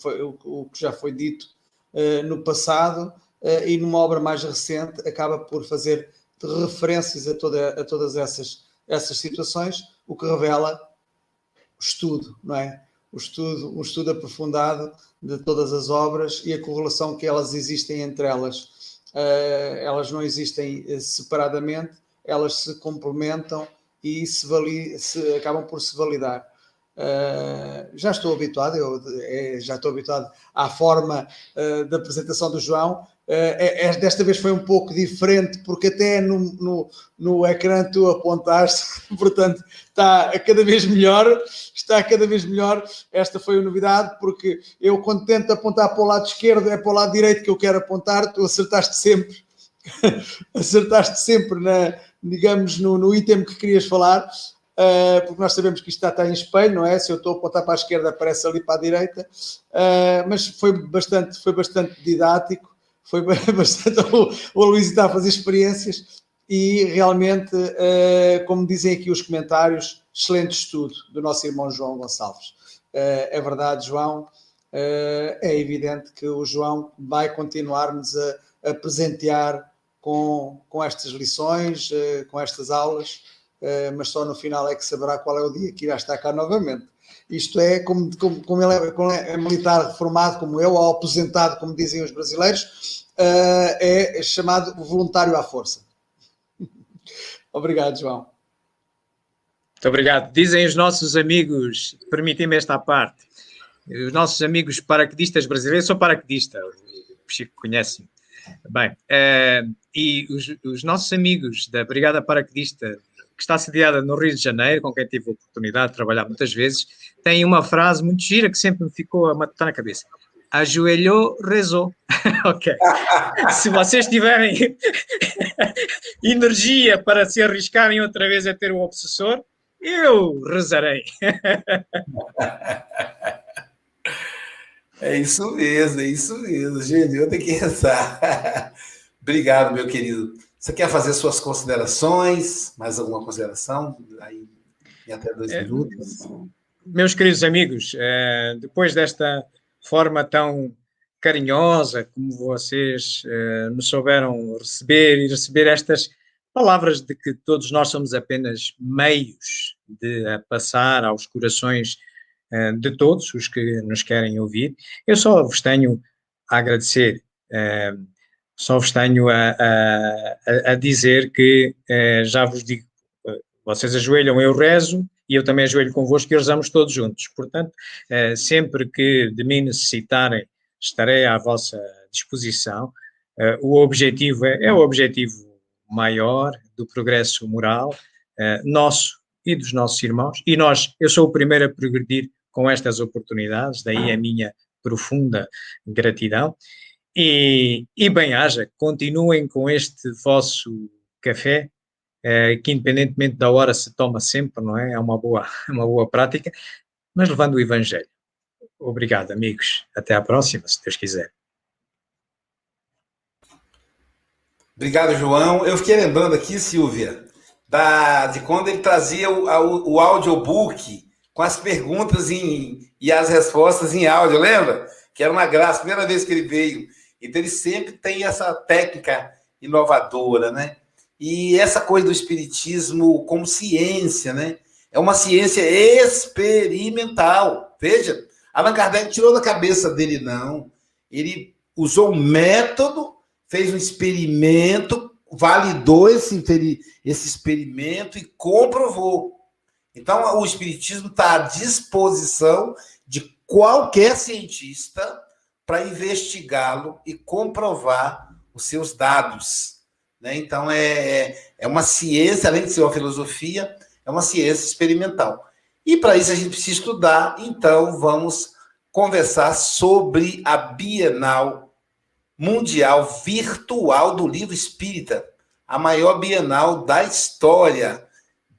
o que já foi dito Uh, no passado uh, e numa obra mais recente acaba por fazer referências a, toda, a todas essas, essas situações, o que revela o estudo, não é? O estudo, um estudo aprofundado de todas as obras e a correlação que elas existem entre elas. Uh, elas não existem uh, separadamente, elas se complementam e se vali- se, acabam por se validar. Uh, já estou habituado, eu é, já estou habituado à forma uh, da apresentação do João. Uh, é, é, desta vez foi um pouco diferente, porque até no, no, no ecrã tu apontaste, portanto, está cada vez melhor, está cada vez melhor. Esta foi a novidade, porque eu, quando tento apontar para o lado esquerdo, é para o lado direito que eu quero apontar, tu acertaste sempre. acertaste sempre, na, digamos, no, no item que querias falar, uh, porque nós sabemos que isto está, está em espelho, não é? Se eu estou a apontar para a esquerda, aparece ali para a direita, uh, mas foi bastante, foi bastante didático, foi bastante... o Aloísio está a fazer experiências e realmente, uh, como dizem aqui os comentários, excelente estudo do nosso irmão João Gonçalves. Uh, é verdade, João. Uh, é evidente que o João vai continuar-nos a, a presentear com, com estas lições, uh, com estas aulas, uh, mas só no final é que saberá qual é o dia que irá estar cá novamente. Isto é, como, como, como ele é, como é militar reformado como eu, ou aposentado, como dizem os brasileiros, uh, é chamado voluntário à força. Obrigado, João. Muito obrigado. Dizem os nossos amigos, permitem-me esta parte, os nossos amigos paraquedistas brasileiros, sou paraquedista, o Chico conhece-me bem, uh, e os, os nossos amigos da Brigada Paraquedista, que está sediada no Rio de Janeiro, com quem tive a oportunidade de trabalhar muitas vezes, têm uma frase muito gira que sempre me ficou a matar na cabeça. Ajoelhou, rezou. Ok. Se vocês tiverem energia para se arriscarem outra vez a ter um obsessor, eu rezarei. É isso mesmo, é isso mesmo, gente, eu tenho que rezar. Obrigado, meu querido. Você quer fazer suas considerações? Mais alguma consideração? Aí, em até dois minutos. Meus queridos amigos, depois desta forma tão carinhosa como vocês nos souberam receber e receber estas palavras de que todos nós somos apenas meios de passar aos corações de todos os que nos querem ouvir, eu só vos tenho a agradecer, eh, só vos tenho a, a, a dizer que, eh, já vos digo, vocês ajoelham, eu rezo, e eu também ajoelho convosco e rezamos todos juntos. Portanto, eh, sempre que de mim necessitarem, estarei à vossa disposição. Eh, o objetivo é, é o objetivo maior do progresso moral, eh, nosso e dos nossos irmãos, e nós, eu sou o primeiro a progredir com estas oportunidades, daí a minha profunda gratidão, e, e bem-haja, continuem com este vosso café, eh, que independentemente da hora se toma sempre, não é? É uma boa, uma boa prática, mas levando o Evangelho. Obrigado, amigos, até à próxima, se Deus quiser. Obrigado, João. Eu fiquei lembrando aqui, Silvia, da, de quando ele trazia o, o, o audiobook com as perguntas em, e as respostas em áudio, lembra? Que era uma graça, a primeira vez que ele veio. Então, ele sempre tem essa técnica inovadora, né? E essa coisa do espiritismo como ciência, né? É uma ciência experimental. Veja, Allan Kardec tirou da cabeça dele, não. Ele usou um método, fez um experimento, validou esse, esse experimento e comprovou. Então, o espiritismo está à disposição de qualquer cientista para investigá-lo e comprovar os seus dados, né? Então, é, é uma ciência, além de ser uma filosofia, é uma ciência experimental. E, para isso, a gente precisa estudar. Então, vamos conversar sobre a Bienal Mundial Virtual do Livro Espírita, a maior bienal da história.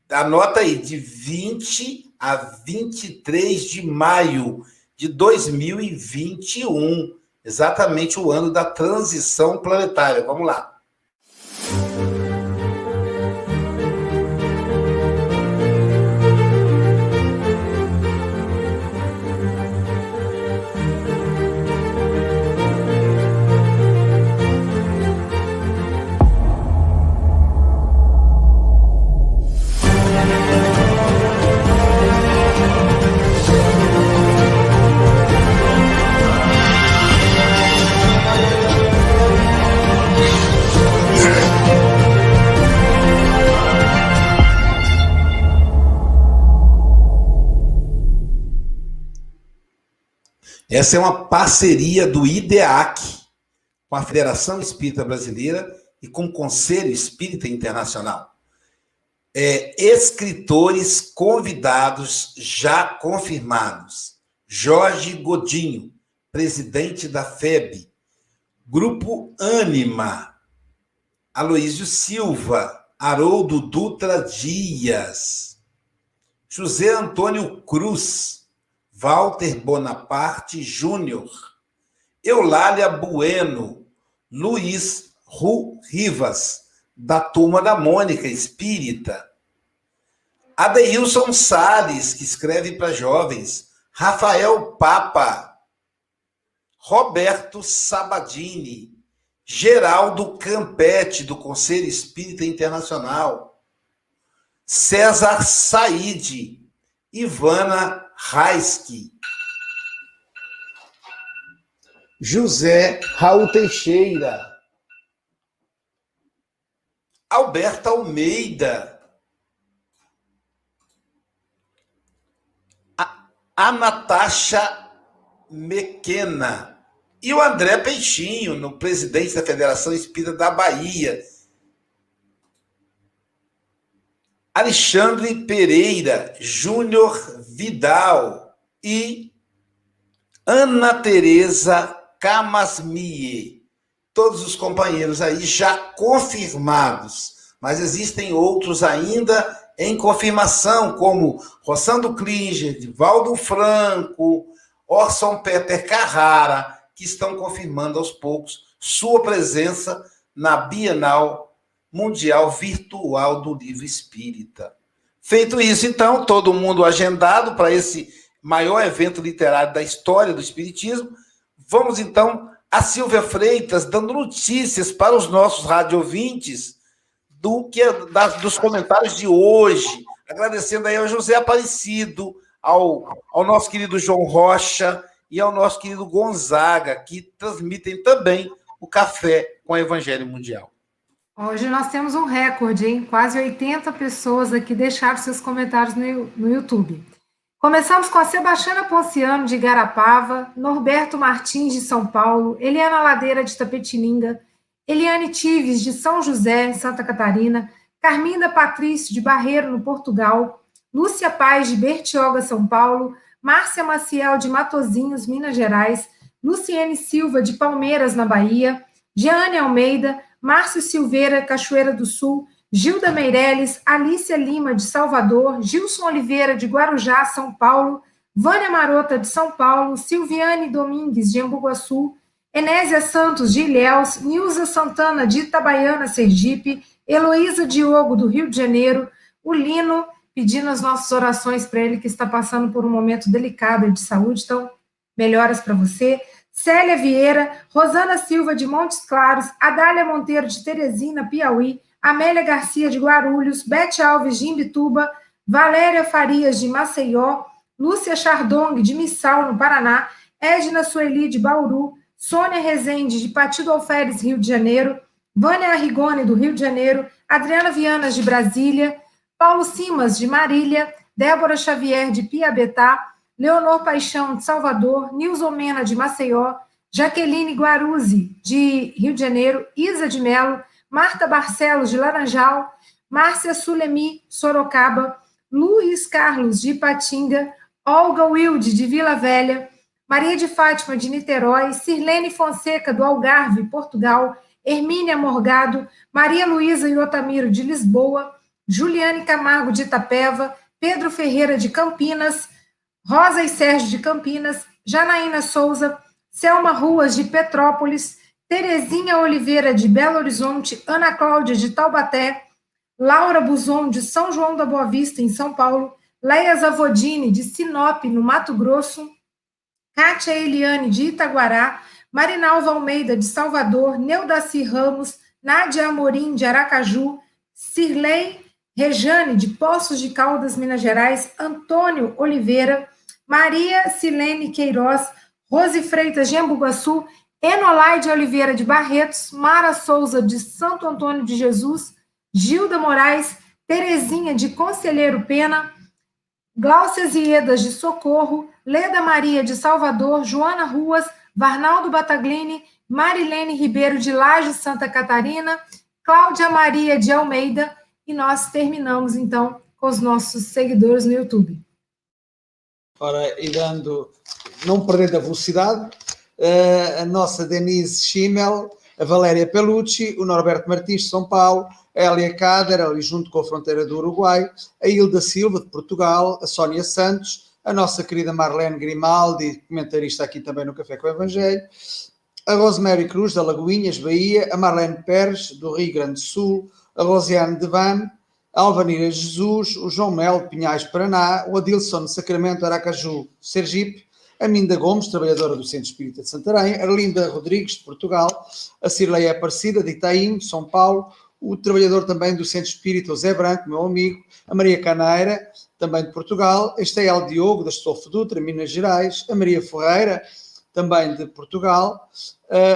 Anota aí, de vinte a vinte e três de maio de dois mil e vinte e um, exatamente o ano da transição planetária. Vamos lá. Essa é uma parceria do IDEAC com a Federação Espírita Brasileira e com o Conselho Espírita Internacional. É, escritores convidados já confirmados. Jorge Godinho, presidente da F E B. Grupo Ânima. Aloísio Silva, Haroldo Dutra Dias, José Antônio Cruz, Walter Bonaparte Júnior, Eulália Bueno, Luiz Ru Rivas, da Turma da Mônica Espírita, Adeilson Salles, que escreve para jovens, Rafael Papa, Roberto Sabadini, Geraldo Campetti, do Conselho Espírita Internacional, César Saide, Ivana Raisky, José Raul Teixeira, Alberto Almeida, a Natasha Mequena e o André Peixinho, no presidente da Federação Espírita da Bahia. Alexandre Pereira, Júnior Vidal e Ana Tereza Camasmie. Todos os companheiros aí já confirmados, mas existem outros ainda em confirmação, como Rossando Klinger, Divaldo Franco, Orson Peter Carrara, que estão confirmando aos poucos sua presença na Bienal Mundial Virtual do Livro Espírita. Feito isso, então, todo mundo agendado para esse maior evento literário da história do Espiritismo, vamos, então, a Silvia Freitas dando notícias para os nossos radiovintes do que é, da, dos comentários de hoje, agradecendo aí ao José Aparecido, ao, ao nosso querido João Rocha e ao nosso querido Gonzaga, que transmitem também o Café com o Evangelho Mundial. Hoje nós temos um recorde, hein? Quase oitenta pessoas aqui deixaram seus comentários no, no YouTube. Começamos com a Sebastiana Ponciano, de Igarapava, Norberto Martins, de São Paulo, Eliana Ladeira, de Tapetininga, Eliane Tives, de São José, Santa Catarina, Carminda Patrício, de Barreiro, no Portugal, Lúcia Paz, de Bertioga, São Paulo, Márcia Maciel, de Matozinhos, Minas Gerais, Luciene Silva, de Palmeiras, na Bahia, Jeane Almeida, Márcio Silveira, Cachoeira do Sul, Gilda Meirelles, Alícia Lima, de Salvador, Gilson Oliveira, de Guarujá, São Paulo, Vânia Marota, de São Paulo, Silviane Domingues, de Embu-Guaçu, Enésia Santos, de Ilhéus, Nilza Santana, de Itabaiana, Sergipe, Heloísa Diogo, do Rio de Janeiro, o Lino, pedindo as nossas orações para ele, que está passando por um momento delicado de saúde, então, melhoras para você. Célia Vieira, Rosana Silva, de Montes Claros, Adália Monteiro, de Teresina, Piauí, Amélia Garcia, de Guarulhos, Bete Alves, de Imbituba, Valéria Farias, de Maceió, Lúcia Chardong, de Missal, no Paraná, Edna Sueli, de Bauru, Sônia Rezende, de Patido Alferes, Rio de Janeiro, Vânia Arrigoni, do Rio de Janeiro, Adriana Vianas, de Brasília, Paulo Simas, de Marília, Débora Xavier, de Piabetá, Leonor Paixão, de Salvador, Nilson Mena, de Maceió, Jaqueline Guaruzzi, de Rio de Janeiro, Isa de Melo, Marta Barcelos, de Laranjal, Márcia Sulemi, Sorocaba, Luiz Carlos, de Ipatinga, Olga Wilde, de Vila Velha, Maria de Fátima, de Niterói, Sirlene Fonseca, do Algarve, Portugal, Hermínia Morgado, Maria Luísa e Otamiro, de Lisboa, Juliane Camargo, de Itapeva, Pedro Ferreira, de Campinas, Rosa e Sérgio, de Campinas, Janaína Souza, Selma Ruas, de Petrópolis, Terezinha Oliveira, de Belo Horizonte, Ana Cláudia, de Taubaté, Laura Buzon, de São João da Boa Vista, em São Paulo, Leia Zavodini, de Sinop, no Mato Grosso, Kátia Eliane, de Itaguará, Marinalva Almeida, de Salvador, Neudaci Ramos, Nádia Amorim, de Aracaju, Cirlei Rejane, de Poços de Caldas, Minas Gerais, Antônio Oliveira, Maria Silene Queiroz, Rose Freitas, de Embu-Guaçu, Enolaide Oliveira, de Barretos, Mara Souza, de Santo Antônio de Jesus, Gilda Moraes, Terezinha, de Conselheiro Pena, Glaucia Ziedas, de Socorro, Leda Maria, de Salvador, Joana Ruas, Varnaldo Bataglini, Marilene Ribeiro, de Laje, Santa Catarina, Cláudia Maria, de Almeida, e nós terminamos, então, com os nossos seguidores no YouTube. Ora, e dando, não perdendo a velocidade, a nossa Denise Schimmel, a Valéria Pelucci, o Norberto Martins de São Paulo, a Elia Cader, ali junto com a fronteira do Uruguai, a Hilda Silva, de Portugal, a Sónia Santos, a nossa querida Marlene Grimaldi, comentarista aqui também no Café com o Evangelho, a Rosemary Cruz, da Lagoinhas, Bahia, a Marlene Pérez, do Rio Grande do Sul, a Rosiane Devan, a Alvanira Jesus, o João Melo, Pinhais, Paraná, o Adilson, de Sacramento, Aracaju, Sergipe, a Minda Gomes, trabalhadora do Centro Espírita de Santarém, a Arlinda Rodrigues, de Portugal, a Cirleia Aparecida, de Itaim, São Paulo, o trabalhador também do Centro Espírita, o Zé Branco, meu amigo, a Maria Caneira, também de Portugal, a Esteal Diogo, da Estolfo Dutra, Minas Gerais, a Maria Ferreira, também de Portugal,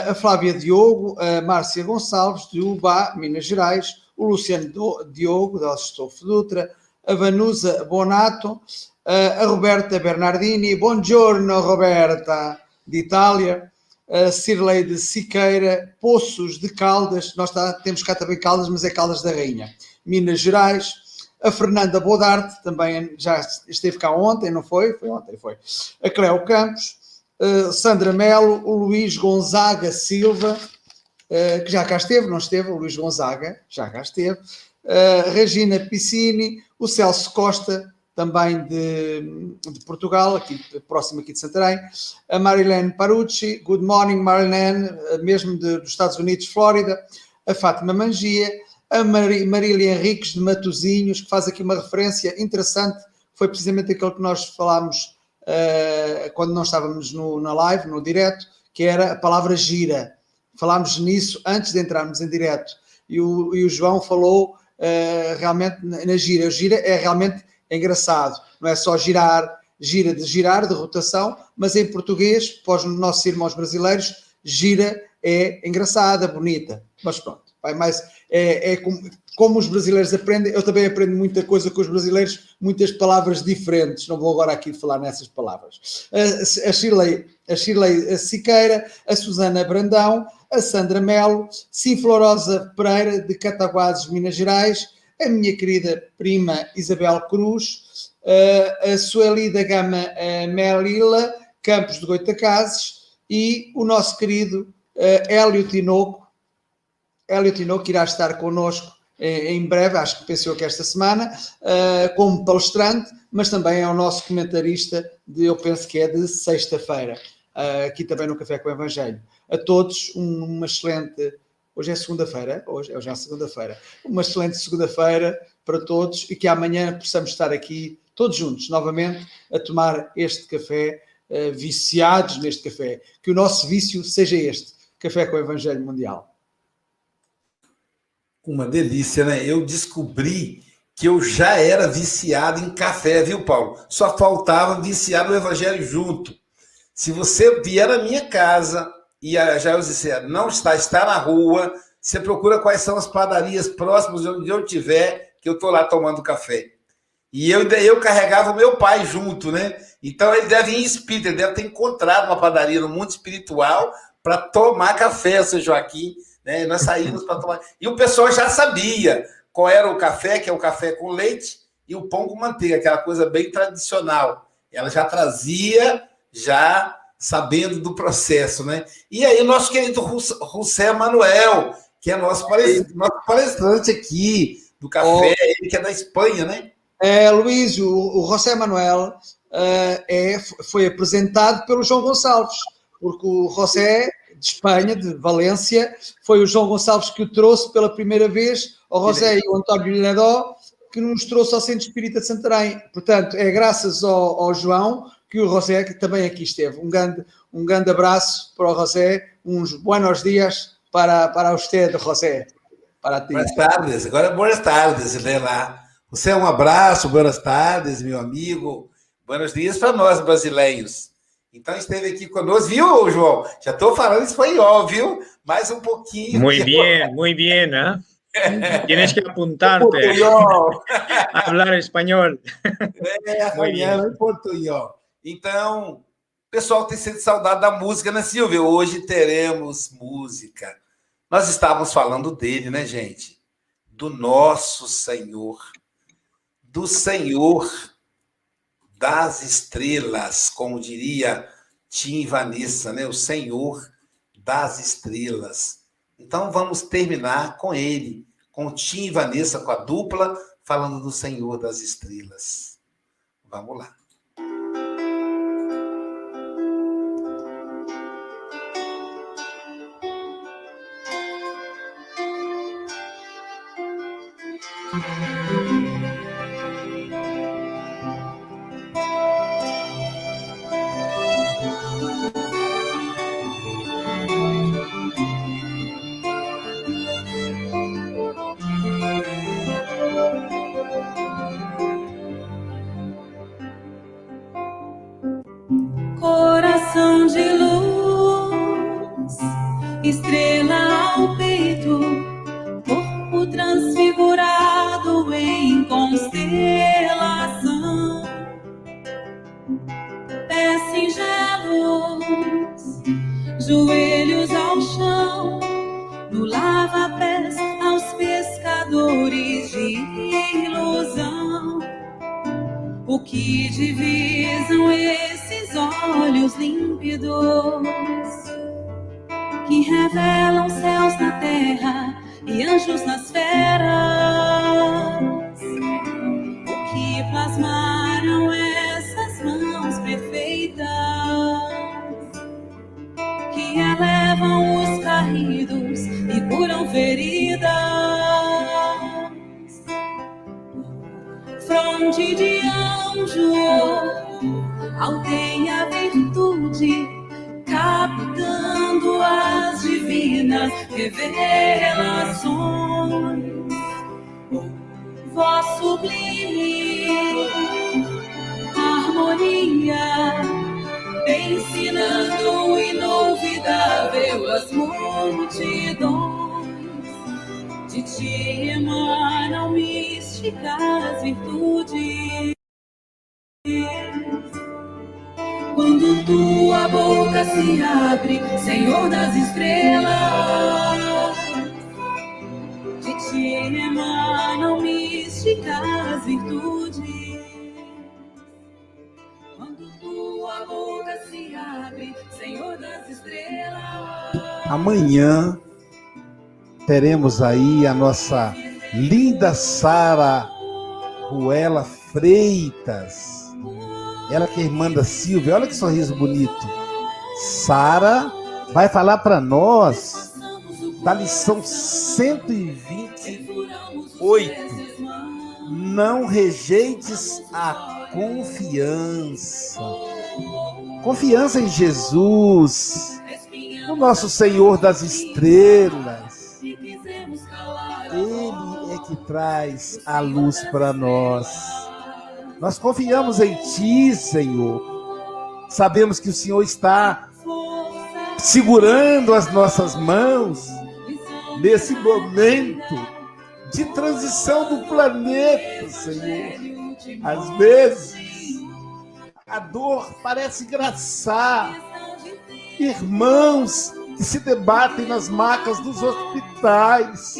a Flávia Diogo, a Márcia Gonçalves, de Ubá, Minas Gerais, o Luciano Diogo, da Estolfo Dutra, a Vanusa Bonato, a Roberta Bernardini, buongiorno Roberta, de Itália, a Cirlei de Siqueira, Poços de Caldas, nós tá, temos cá também Caldas, mas é Caldas da Rainha, Minas Gerais, a Fernanda Bodarte, também já esteve cá ontem, não foi? Foi ontem, foi. A Cléo Campos, a Sandra Melo, o Luís Gonzaga Silva, que já cá esteve, não esteve, o Luís Gonzaga, já cá esteve, a Regina Piscini, o Celso Costa, também de, de Portugal, aqui, próximo aqui de Santarém, a Marilene Parucci, good morning Marilene, mesmo de, dos Estados Unidos, Flórida, a Fátima Mangia, a Mari, Marília Henriques de Matosinhos, que faz aqui uma referência interessante, foi precisamente aquilo que nós falámos uh, quando não estávamos no, na live, no direto, que era a palavra gira, falámos nisso antes de entrarmos em direto, e o, e o João falou uh, realmente na, na gira, a gira é realmente é engraçado, não é só girar, gira de girar, de rotação, mas em português, para os nossos irmãos brasileiros, gira é engraçada, bonita, mas pronto, vai mais, é, é como, como os brasileiros aprendem, eu também aprendo muita coisa com os brasileiros, muitas palavras diferentes, não vou agora aqui falar nessas palavras. A, a Shirley, a Shirley a Siqueira, a Susana Brandão, a Sandra Melo, Sinflorosa Pereira, de Cataguases, Minas Gerais, a minha querida prima Isabel Cruz, a Sueli da Gama Melila, Campos de Goitacazes, e o nosso querido Hélio Tinoco, Hélio Tinoco irá estar connosco em breve, acho que pensou que esta semana, como palestrante, mas também é o nosso comentarista, de, eu penso que é de sexta-feira, aqui também no Café com o Evangelho. A todos uma excelente... Hoje é segunda-feira, hoje é já segunda-feira. Uma excelente segunda-feira para todos e que amanhã possamos estar aqui todos juntos, novamente, a tomar este café, uh, viciados neste café. Que o nosso vício seja este, Café com o Evangelho Mundial. Uma delícia, né? Eu descobri que eu já era viciado em café, viu, Paulo? Só faltava viciar no Evangelho junto. Se você vier à minha casa... E a Jairus disse, não está, está na rua, você procura quais são as padarias próximas de onde eu estiver, que eu estou lá tomando café. E eu, eu carregava o meu pai junto, né? Então ele deve ir em espírito, ele deve ter encontrado uma padaria no mundo espiritual para tomar café, seu Joaquim, né? Nós saímos para tomar... E o pessoal já sabia qual era o café, que é o café com leite e o pão com manteiga, aquela coisa bem tradicional. Ela já trazia, já... sabendo do processo, né? E aí, nosso querido José Manuel, que é nosso palestrante aqui do café, oh, ele que é da Espanha, né? É, Luís, o, o José Manuel uh, é, foi apresentado pelo João Gonçalves, porque o José, de Espanha, de Valência, foi o João Gonçalves que o trouxe pela primeira vez, o José e o António Lilhadó, que nos trouxe ao Centro Espírita de Santarém. Portanto, é graças ao, ao João... que o José que também aqui esteve. Um grande, um grande abraço para o José, uns buenos dias para, para você, José. Para ti. Boas tardes, agora boas tardes, lê lá. Você é um abraço, boas tardes, meu amigo. Buenos dias para nós, brasileiros. Então, esteve aqui conosco, viu, João? Já estou falando espanhol, viu? Mais um pouquinho. Muito bem, muito bem, né? Tienes que apuntarte. A falar espanhol. É, amanhã é português. Então, o pessoal tem sido saudade da música, né, Silvia? Hoje teremos música. Nós estávamos falando dele, né, gente? Do nosso Senhor. Do Senhor das estrelas, como diria Tim e Vanessa, né? O Senhor das estrelas. Então, vamos terminar com ele, com Tim e Vanessa, com a dupla, falando do Senhor das Estrelas. Vamos lá. Amanhã teremos aí a nossa linda Sara Ruela Freitas. Ela que é irmã da Silvia, olha que sorriso bonito. Sara vai falar para nós da lição cento e vinte e oito. Não rejeites a confiança. Confiança em Jesus, o nosso Senhor das Estrelas. Ele é que traz a luz para nós. Nós confiamos em Ti, Senhor. Sabemos que o Senhor está segurando as nossas mãos nesse momento de transição do planeta, Senhor. Às vezes, a dor parece graçar. Irmãos que se debatem nas macas dos hospitais,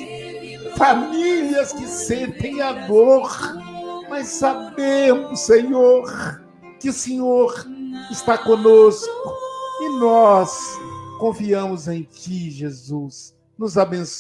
famílias que sentem a dor, mas sabemos, Senhor, que o Senhor está conosco e nós confiamos em Ti, Jesus. Nos abençoe.